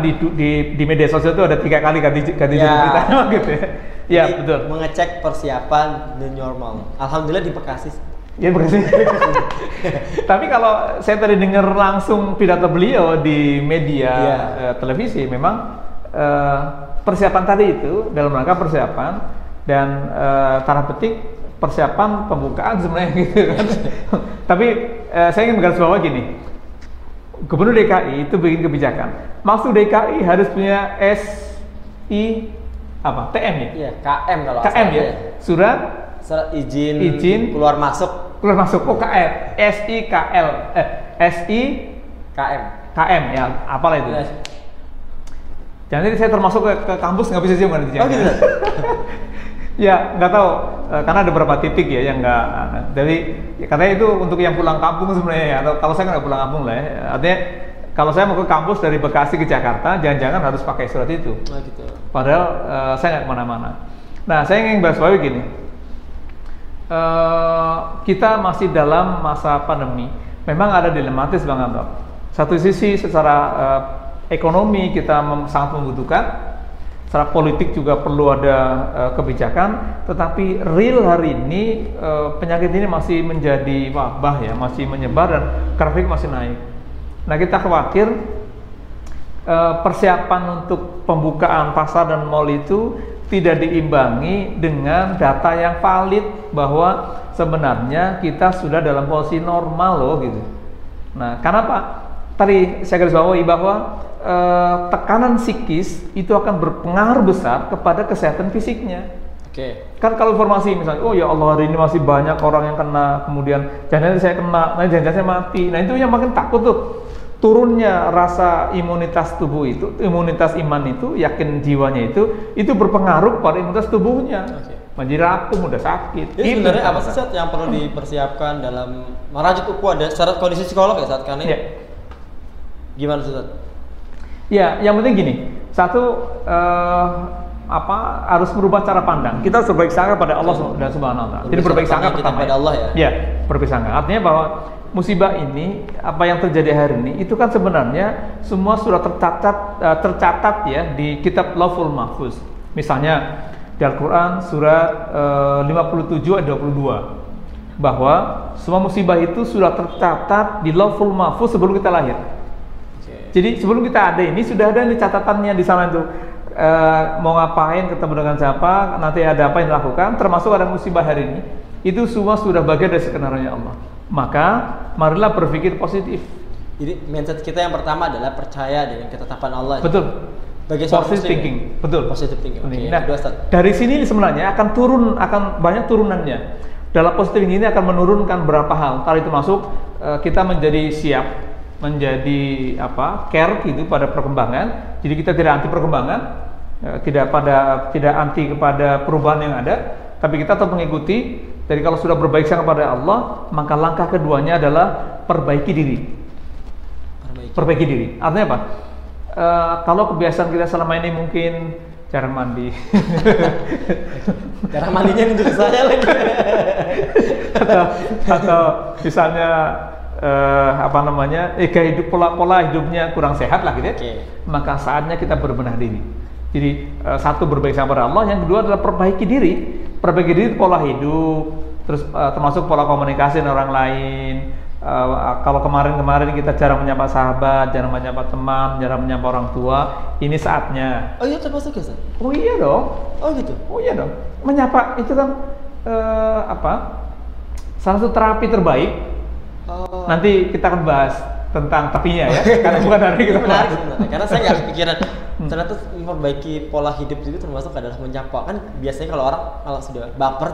di media sosial itu ada 3 kali ganti judul berita gitu ya. Ya, betul. Mengecek persiapan new normal. Alhamdulillah di Bekasi. Ya, berarti. Tapi kalau saya tadi dengar langsung pidato beliau di media televisi, memang persiapan tadi itu dalam rangka persiapan dan tanda petik persiapan pembukaan sebenarnya gitu kan. Tapi saya ingin menggarisbawahi gini. Gubernur DKI itu bikin kebijakan. Maksud DKI harus punya SI apa? TM ya? Iya, KM kalau KM ya. Surat izin keluar masuk. OKR, SIKL, SIKM, KM ya, apalah itu. Jangan jadi saya termasuk ke kampus nggak bisa sih bukan di Jakarta. Ya nggak tahu, karena ada beberapa titik ya yang nggak. Jadi ya, katanya itu untuk yang pulang kampung sebenarnya ya. Atau kalau saya nggak pulang kampung lah ya. Artinya kalau saya mau ke kampus dari Bekasi ke Jakarta, jangan-jangan harus pakai surat itu. Nah, gitu. Padahal saya nggak kemana-mana. Nah saya ingin bahas begini. Kita masih dalam masa pandemi, memang ada dilematis Bang Anto. Satu sisi secara ekonomi kita sangat membutuhkan, secara politik juga perlu ada kebijakan, tetapi real hari ini penyakit ini masih menjadi wabah ya, masih menyebar dan grafik masih naik. Nah kita khawatir persiapan untuk pembukaan pasar dan mal itu tidak diimbangi dengan data yang valid bahwa sebenarnya kita sudah dalam posisi normal loh gitu. Nah, karena Pak tadi saya garis bawahi bahwa tekanan psikis itu akan berpengaruh besar kepada kesehatan fisiknya. Oke. Kan kalau informasi misalnya, oh ya Allah hari ini masih banyak orang yang kena, kemudian jangan-jangan saya kena, jangan-jangan saya mati. Nah itu yang makin takut tuh. Turunnya rasa imunitas tubuh itu, imunitas iman itu, yakin jiwanya itu berpengaruh pada imunitas tubuhnya. Menjadi rapuh, mudah sakit. Jadi sebenarnya apa sih yang perlu dipersiapkan dalam merajut uku, ada syarat kondisi psikolog ya saat kan ini? Ya. Gimana sih? Ya, yang penting gini. Satu harus berubah cara pandang. Kita berbaik sangka pada Allah dan Subhanahu wa Ta'ala. Jadi berbaik sangka pertama pada Allah ya. Ya, berbaik sangka. Artinya bahwa musibah ini, apa yang terjadi hari ini, itu kan sebenarnya semua sudah tercatat ya di kitab Lauhul Mahfuz. Misalnya di Al-Quran surat 57 ayat 22 bahwa semua musibah itu sudah tercatat di Lauhul Mahfuz sebelum kita lahir. Jadi sebelum kita ada ini sudah ada nih catatannya di sana tuh. Mau ngapain, ketemu dengan siapa, nanti ada apa yang dilakukan, termasuk ada musibah hari ini. Itu semua sudah bagian dari skenario Allah. Maka marilah berpikir positif. Jadi mindset kita yang pertama adalah percaya dengan ketetapan Allah. Betul. Bagi positive thinking. Ya? Betul. Positive thinking. Okay. Nah, dari sini sebenarnya akan banyak turunannya. Dalam positive thinking ini akan menurunkan berapa hal. Tadi termasuk kita menjadi siap, menjadi care gitu pada perkembangan. Jadi kita tidak anti perkembangan, tidak anti kepada perubahan yang ada, tapi kita tetap mengikuti. Jadi kalau sudah berbaik sangka kepada Allah, maka langkah keduanya adalah perbaiki diri. Perbaiki diri. Artinya apa? Kalau kebiasaan kita selama ini mungkin jarang mandi. Jarang mandinya untuk saya lagi. Atau misalnya gaya hidup, pola hidupnya kurang sehat lah gitu. Okay. Maka saatnya kita berbenah diri. Jadi satu berbaik sangka kepada Allah, yang kedua adalah perbaiki diri. Perbaiki diri pola hidup, terus termasuk pola komunikasi dengan orang lain. Kalau kemarin-kemarin kita jarang menyapa sahabat, jarang menyapa teman, jarang menyapa orang tua, ini saatnya. Oh iya termasuk ya? Oh iya dong. Oh gitu. Oh iya dong. Menyapa itu kan salah satu terapi terbaik. Oh. Nanti kita akan bahas tentang tepinya ya. Karena bukan hari kita bahas. Karena saya nggak kepikiran. Ternyata memperbaiki pola hidup itu termasuk adalah menyapa. Kan biasanya kalau orang malah sudah baper,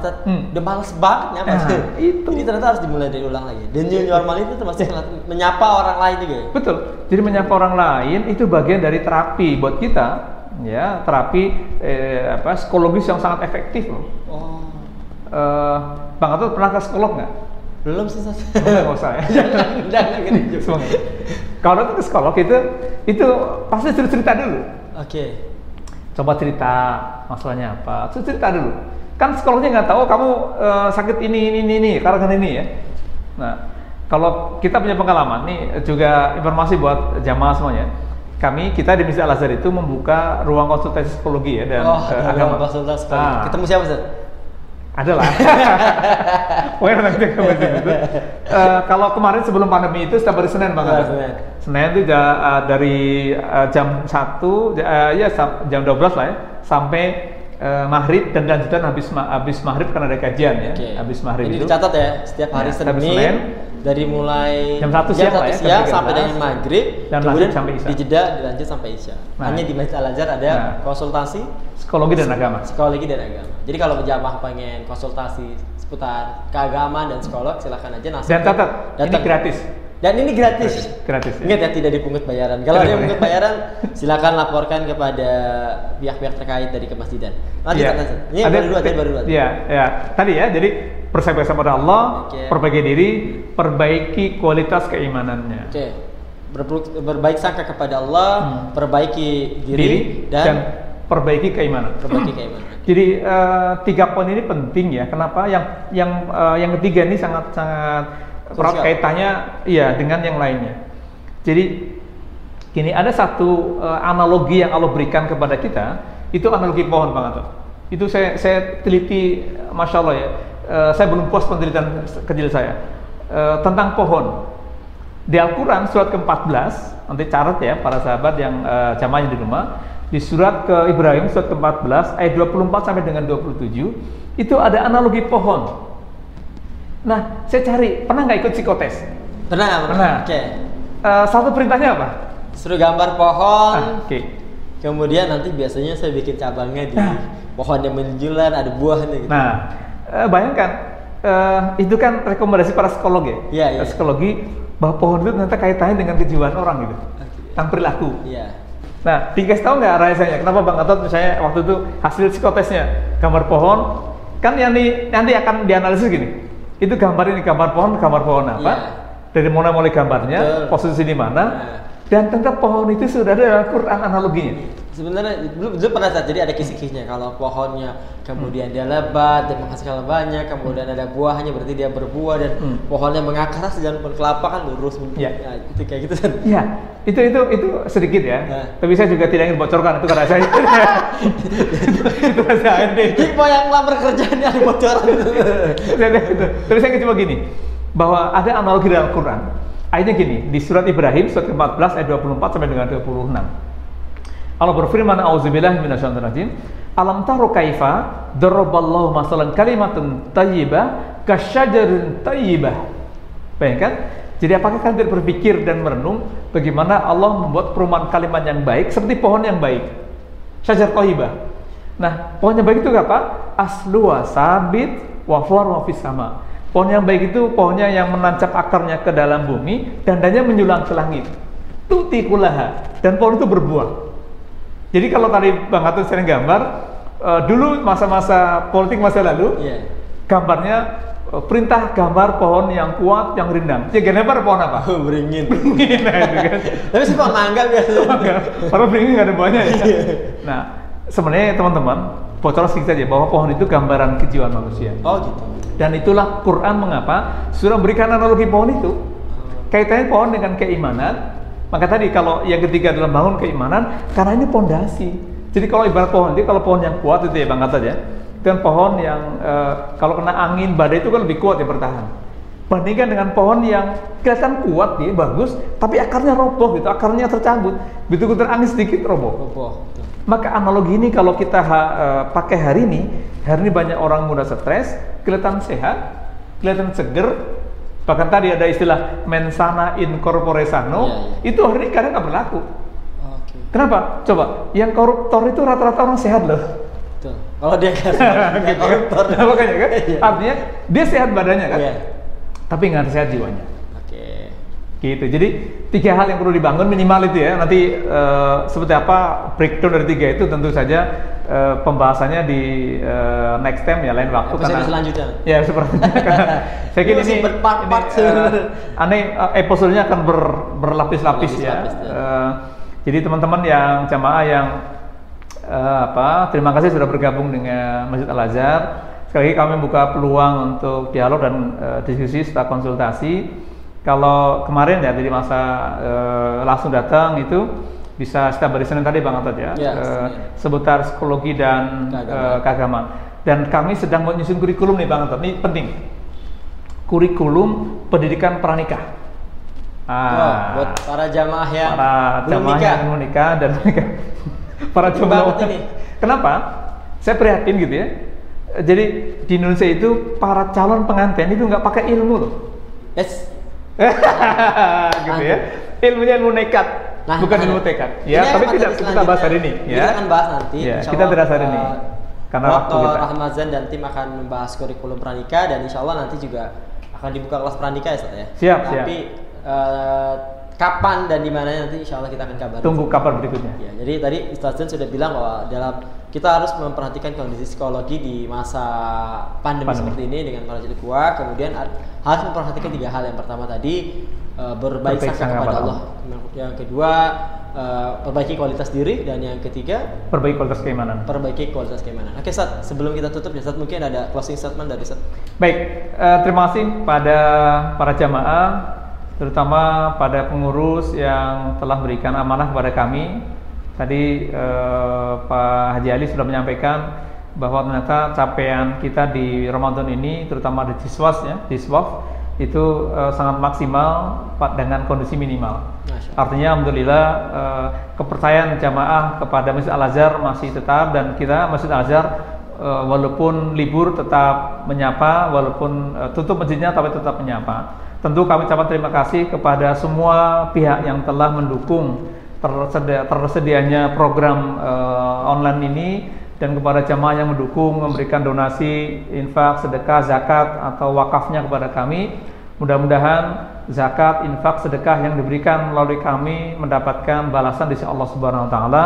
udah males banget nyapa. Itu. Jadi ternyata harus dimulai dari ulang lagi. Dan new normal itu termasuk menyapa orang lain juga. Betul. Jadi menyapa orang lain itu bagian dari terapi buat kita, ya terapi psikologis yang sangat efektif loh. Oh. Bang Gatse pernah ke psikolog nggak? Belum sih. Nggak usah ya. Jangan. Kalau ke psikolog itu Itu pasti suruh cerita dulu. Oke. Okay. Coba cerita masalahnya apa. Terus cerita dulu. Kan sekolahnya nggak tahu kamu sakit ini karena ini ya. Nah, kalau kita punya pengalaman nih juga informasi buat jamaah semuanya. Kita di Masjid Al-Azhar itu membuka ruang konsultasi psikologi ya dan agama. Konsultasi psikologi. Nah. Ketemu siapa, Ustaz? Adalah. Kalau kemarin sebelum pandemi itu setiap hari Senin banget. Senin itu dari jam 1 jam 12 lah ya sampai maghrib dan lanjutan habis maghrib karena ada kajian ya. Okay. Habis maghrib ini itu dicatat ya setiap hari Senin dari mulai jam 1 siang, sampai dengan maghrib dan kemudian dijeda dilanjut sampai isya. Nah. Hanya di Masjid Al-Azhar ada konsultasi psikologi dan agama. Psikologi dan agama. Jadi kalau jamaah pengen konsultasi seputar keagamaan dan psikolog silahkan aja langsung. Dan catat, ini gratis. Dan ini gratis. Ingat ya, tidak dipungut bayaran. Kalau ada yang pungut bayaran, silakan laporkan kepada pihak-pihak terkait dari kemasjidan. Lanjut, ini baru dua. Iya, ya. Tadi ya, jadi percaya kepada Allah, perbaiki diri, perbaiki kualitas keimanannya. Oke. Okay. Berbaik sangka kepada Allah, perbaiki diri dan perbaiki keimanan. Jadi 3 poin ini penting ya. Kenapa? Yang ketiga ini sangat-sangat erat kaitannya dengan yang lainnya. Jadi gini, ada satu analogi yang Allah berikan kepada kita, itu analogi pohon banget. Itu saya teliti, masya Allah ya. Saya belum puas penelitian kecil saya tentang pohon. Di Al-Quran surat ke-14, nanti catat ya para sahabat yang jamaahnya di rumah, di surat ke Ibrahim surat ke-14 ayat 24 sampai dengan 27 itu ada analogi pohon. Nah, saya cari, pernah nggak ikut psikotes? Pernah. Oke. Satu perintahnya apa? Suruh gambar pohon. Kemudian nanti biasanya saya bikin cabangnya di pohon yang menjulang, ada buahnya gitu. Nah, bayangkan, itu kan rekomendasi para psikolog ya? Psikologi, bahwa pohon itu ternyata kaitannya dengan kejiwaan orang gitu. Tentang perilaku. Nah, dikasih tahu nggak rahasianya? Kenapa Bang Gatot misalnya waktu itu hasil psikotesnya, gambar pohon, kan yang nanti akan dianalisis gini. Itu gambar pohon apa? Dari mana mulai gambarnya, posisi di mana? Dan tentang pohon itu sudah ada dalam Quran analoginya. Sebenarnya belum pernah terjadi, ada kisih-kisihnya. Kalau pohonnya kemudian dia lebat dan menghasilkan banyak, kemudian ada buahnya berarti dia berbuah dan pohonnya mengakar sejalan kelapa kan lurus. Itu kayak gitu kan. Iya. Itu sedikit ya. Tapi saya juga tidak ingin bocorkan itu karena saya. Itu rasanya deh. Tipe yang lamar kerjaannya bocoran itu. Tapi saya cuma gini, bahwa ada analogi dalam Quran. Ayatnya gini, di surat Ibrahim surat ke-14 ayat 24 sampai dengan 26. Allah berfirman, auzubillahi minasyaitonir rajim. Alam taru kaifa daraballahu masalan kalimatan thayyibah kasyajarin thayyibah. Bayangkan, jadi apakah kalian berpikir dan merenung bagaimana Allah membuat perumpamaan kalimat yang baik seperti pohon yang baik. Syajar thayyibah. Nah, pohon yang baik itu apa? Asluha sabit wa faruhu fis sama. Pohon yang baik itu pohonnya yang menancap akarnya ke dalam bumi dan dananya menjulang ke langit. Tuti kulaha, dan pohon itu berbuah. Jadi kalau tadi Bang Gatse sering gambar, dulu masa-masa politik masa lalu, gambarnya perintah gambar pohon yang kuat, yang rindang. Jadi gambar pohon apa? Beringin. Beringin, itu kan. Tapi sih pohon mangga biasanya. Padahal beringin nggak ada buahnya. Nah, sebenarnya teman-teman, bocoran sedikit saja bahwa pohon itu gambaran kejiwaan manusia. Oh gitu. Dan itulah Quran mengapa sudah memberikan analogi pohon itu, kaitannya pohon dengan keimanan. Maka tadi kalau yang ketiga dalam bangun keimanan, karena ini pondasi. Jadi kalau ibarat pohon, jadi kalau pohon yang kuat itu ya Bang Gatse ya, dan pohon yang kalau kena angin badai itu kan lebih kuat ya bertahan. Bandingkan dengan pohon yang kelihatan kuat dia bagus, tapi akarnya roboh gitu, akarnya tercabut, begitu kena angin sedikit roboh. Maka analogi ini kalau kita pakai hari ini banyak orang muda stres, kelihatan sehat, kelihatan seger. Bahkan tadi ada istilah mensana in corpore sano, itu hari ini kadang nggak berlaku. Kenapa? Coba, yang koruptor itu rata-rata orang sehat loh. Kalau dia nggak koruptor, makanya kan? Artinya dia sehat badannya kan, tapi nggak sehat jiwanya. Gitu. Jadi 3 hal yang perlu dibangun minimal itu ya. Nanti seperti apa breakdown dari 3 itu tentu saja pembahasannya di next time ya, lain waktu. Episode karena selanjutnya. Ya sepertinya. Saya kira ini aneh episodenya akan berlapis-lapis ya. Jadi teman-teman yang jamaah yang terima kasih sudah bergabung dengan Masjid Al-Azhar. Sekali lagi kami buka peluang untuk dialog dan diskusi serta konsultasi. Kalau kemarin ya dari masa langsung datang itu bisa setiap barisan tadi Bang Gatot ya, seputar psikologi dan keagamaan. Dan kami sedang menyusun kurikulum nih Bang Gatot, ini penting. Kurikulum pendidikan pranikah. Buat para jamaah yang belum menikah dan menikah. Para jomblo ini. Kenapa? Saya prihatin gitu ya. Jadi di Indonesia itu para calon pengantin itu nggak pakai ilmu loh. Yes. Gitu ya. Ilmunya ilmu nekat, bukan ilmu tekad. Ya, tapi tidak kita bahas hari ini. Kita akan bahas nanti. Ya, kita bahas hari ini. Karena Dr. Ahmad Zain dan tim akan membahas kurikulum pranikah dan insya Allah nanti juga akan dibuka kelas pranikah ya, Ustaz ya. Siap. Tapi kapan dan di mana nanti insya Allah kita akan kabar. Tunggu kabar berikutnya. Ya, jadi tadi Ustaz Zain sudah bilang bahwa kita harus memperhatikan kondisi psikologi di masa pandemi seperti ini dengan para jadikuah. Kemudian harus memperhatikan tiga hal. Yang pertama tadi berbaik sangka kepada Allah. Yang kedua perbaiki kualitas diri, dan yang ketiga perbaiki kualitas keimanan. Oke Ustaz, sebelum kita tutup ya Ustaz, mungkin ada closing statement dari Ustaz. Baik, terima kasih pada para jamaah, terutama pada pengurus yang telah berikan amanah kepada kami. Tadi Pak Haji Ali sudah menyampaikan bahwa ternyata capaian kita di Ramadan ini, terutama di Siswas ya, itu sangat maksimal dengan kondisi minimal. Artinya alhamdulillah kepercayaan jamaah kepada Masjid Al-Azhar masih tetap, dan kita Masjid Al-Azhar walaupun libur tetap menyapa, walaupun tutup masjidnya tapi tetap menyapa. Tentu kami ucapkan terima kasih kepada semua pihak yang telah mendukung tersedianya program online ini, dan kepada jamaah yang mendukung, memberikan donasi, infak, sedekah, zakat, atau wakafnya kepada kami. Mudah-mudahan zakat, infak, sedekah yang diberikan melalui kami mendapatkan balasan di sisi Allah Subhanahu wa Ta'ala,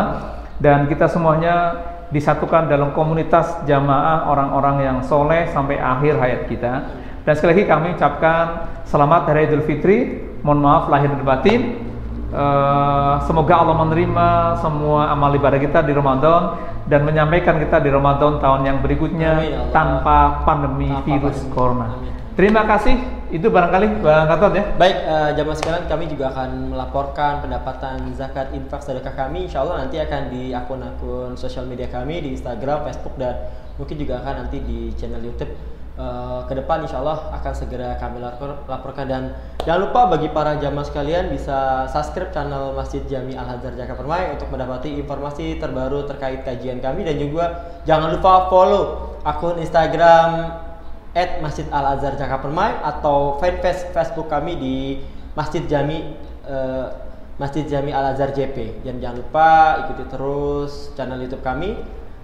dan kita semuanya disatukan dalam komunitas jamaah orang-orang yang soleh sampai akhir hayat kita. Dan sekali lagi kami ucapkan selamat Hari Idul Fitri, mohon maaf lahir dan batin. Semoga Allah menerima semua amal ibadah kita di Ramadan dan menyampaikan kita di Ramadan tahun yang berikutnya tanpa pandemi virus corona. Terima kasih, itu barangkali Bang Gatot ya. Baik, jamaah sekalian, kami juga akan melaporkan pendapatan zakat, infak, sedekah kami. Insya Allah nanti akan di akun-akun sosial media kami, di Instagram, Facebook, dan mungkin juga akan nanti di channel YouTube. Ke depan insya Allah akan segera kami laporkan. Dan jangan lupa bagi para jamaah sekalian bisa subscribe channel Masjid Jami Al-Azhar Jakapermai untuk mendapati informasi terbaru terkait kajian kami, dan juga jangan lupa follow akun Instagram @masjidalazhar Jakapermai atau fanpage Facebook kami di Masjid Jami Al-Azhar JP, dan jangan lupa ikuti terus channel YouTube kami.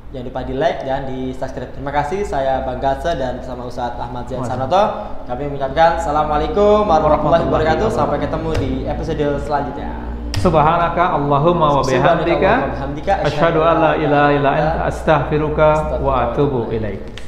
Jangan lupa di like dan di subscribe. Terima kasih, saya Bang Gatse dan bersama Ustaz Ahmad Zain Sarnoto. Kami mengucapkan Assalamualaikum warahmatullahi wabarakatuh. Sampai ketemu di episode selanjutnya. Subhanaka Allahumma wa bihamdika, asyhadu an la ilaha illa anta, astaghfiruka wa atubu ilaik.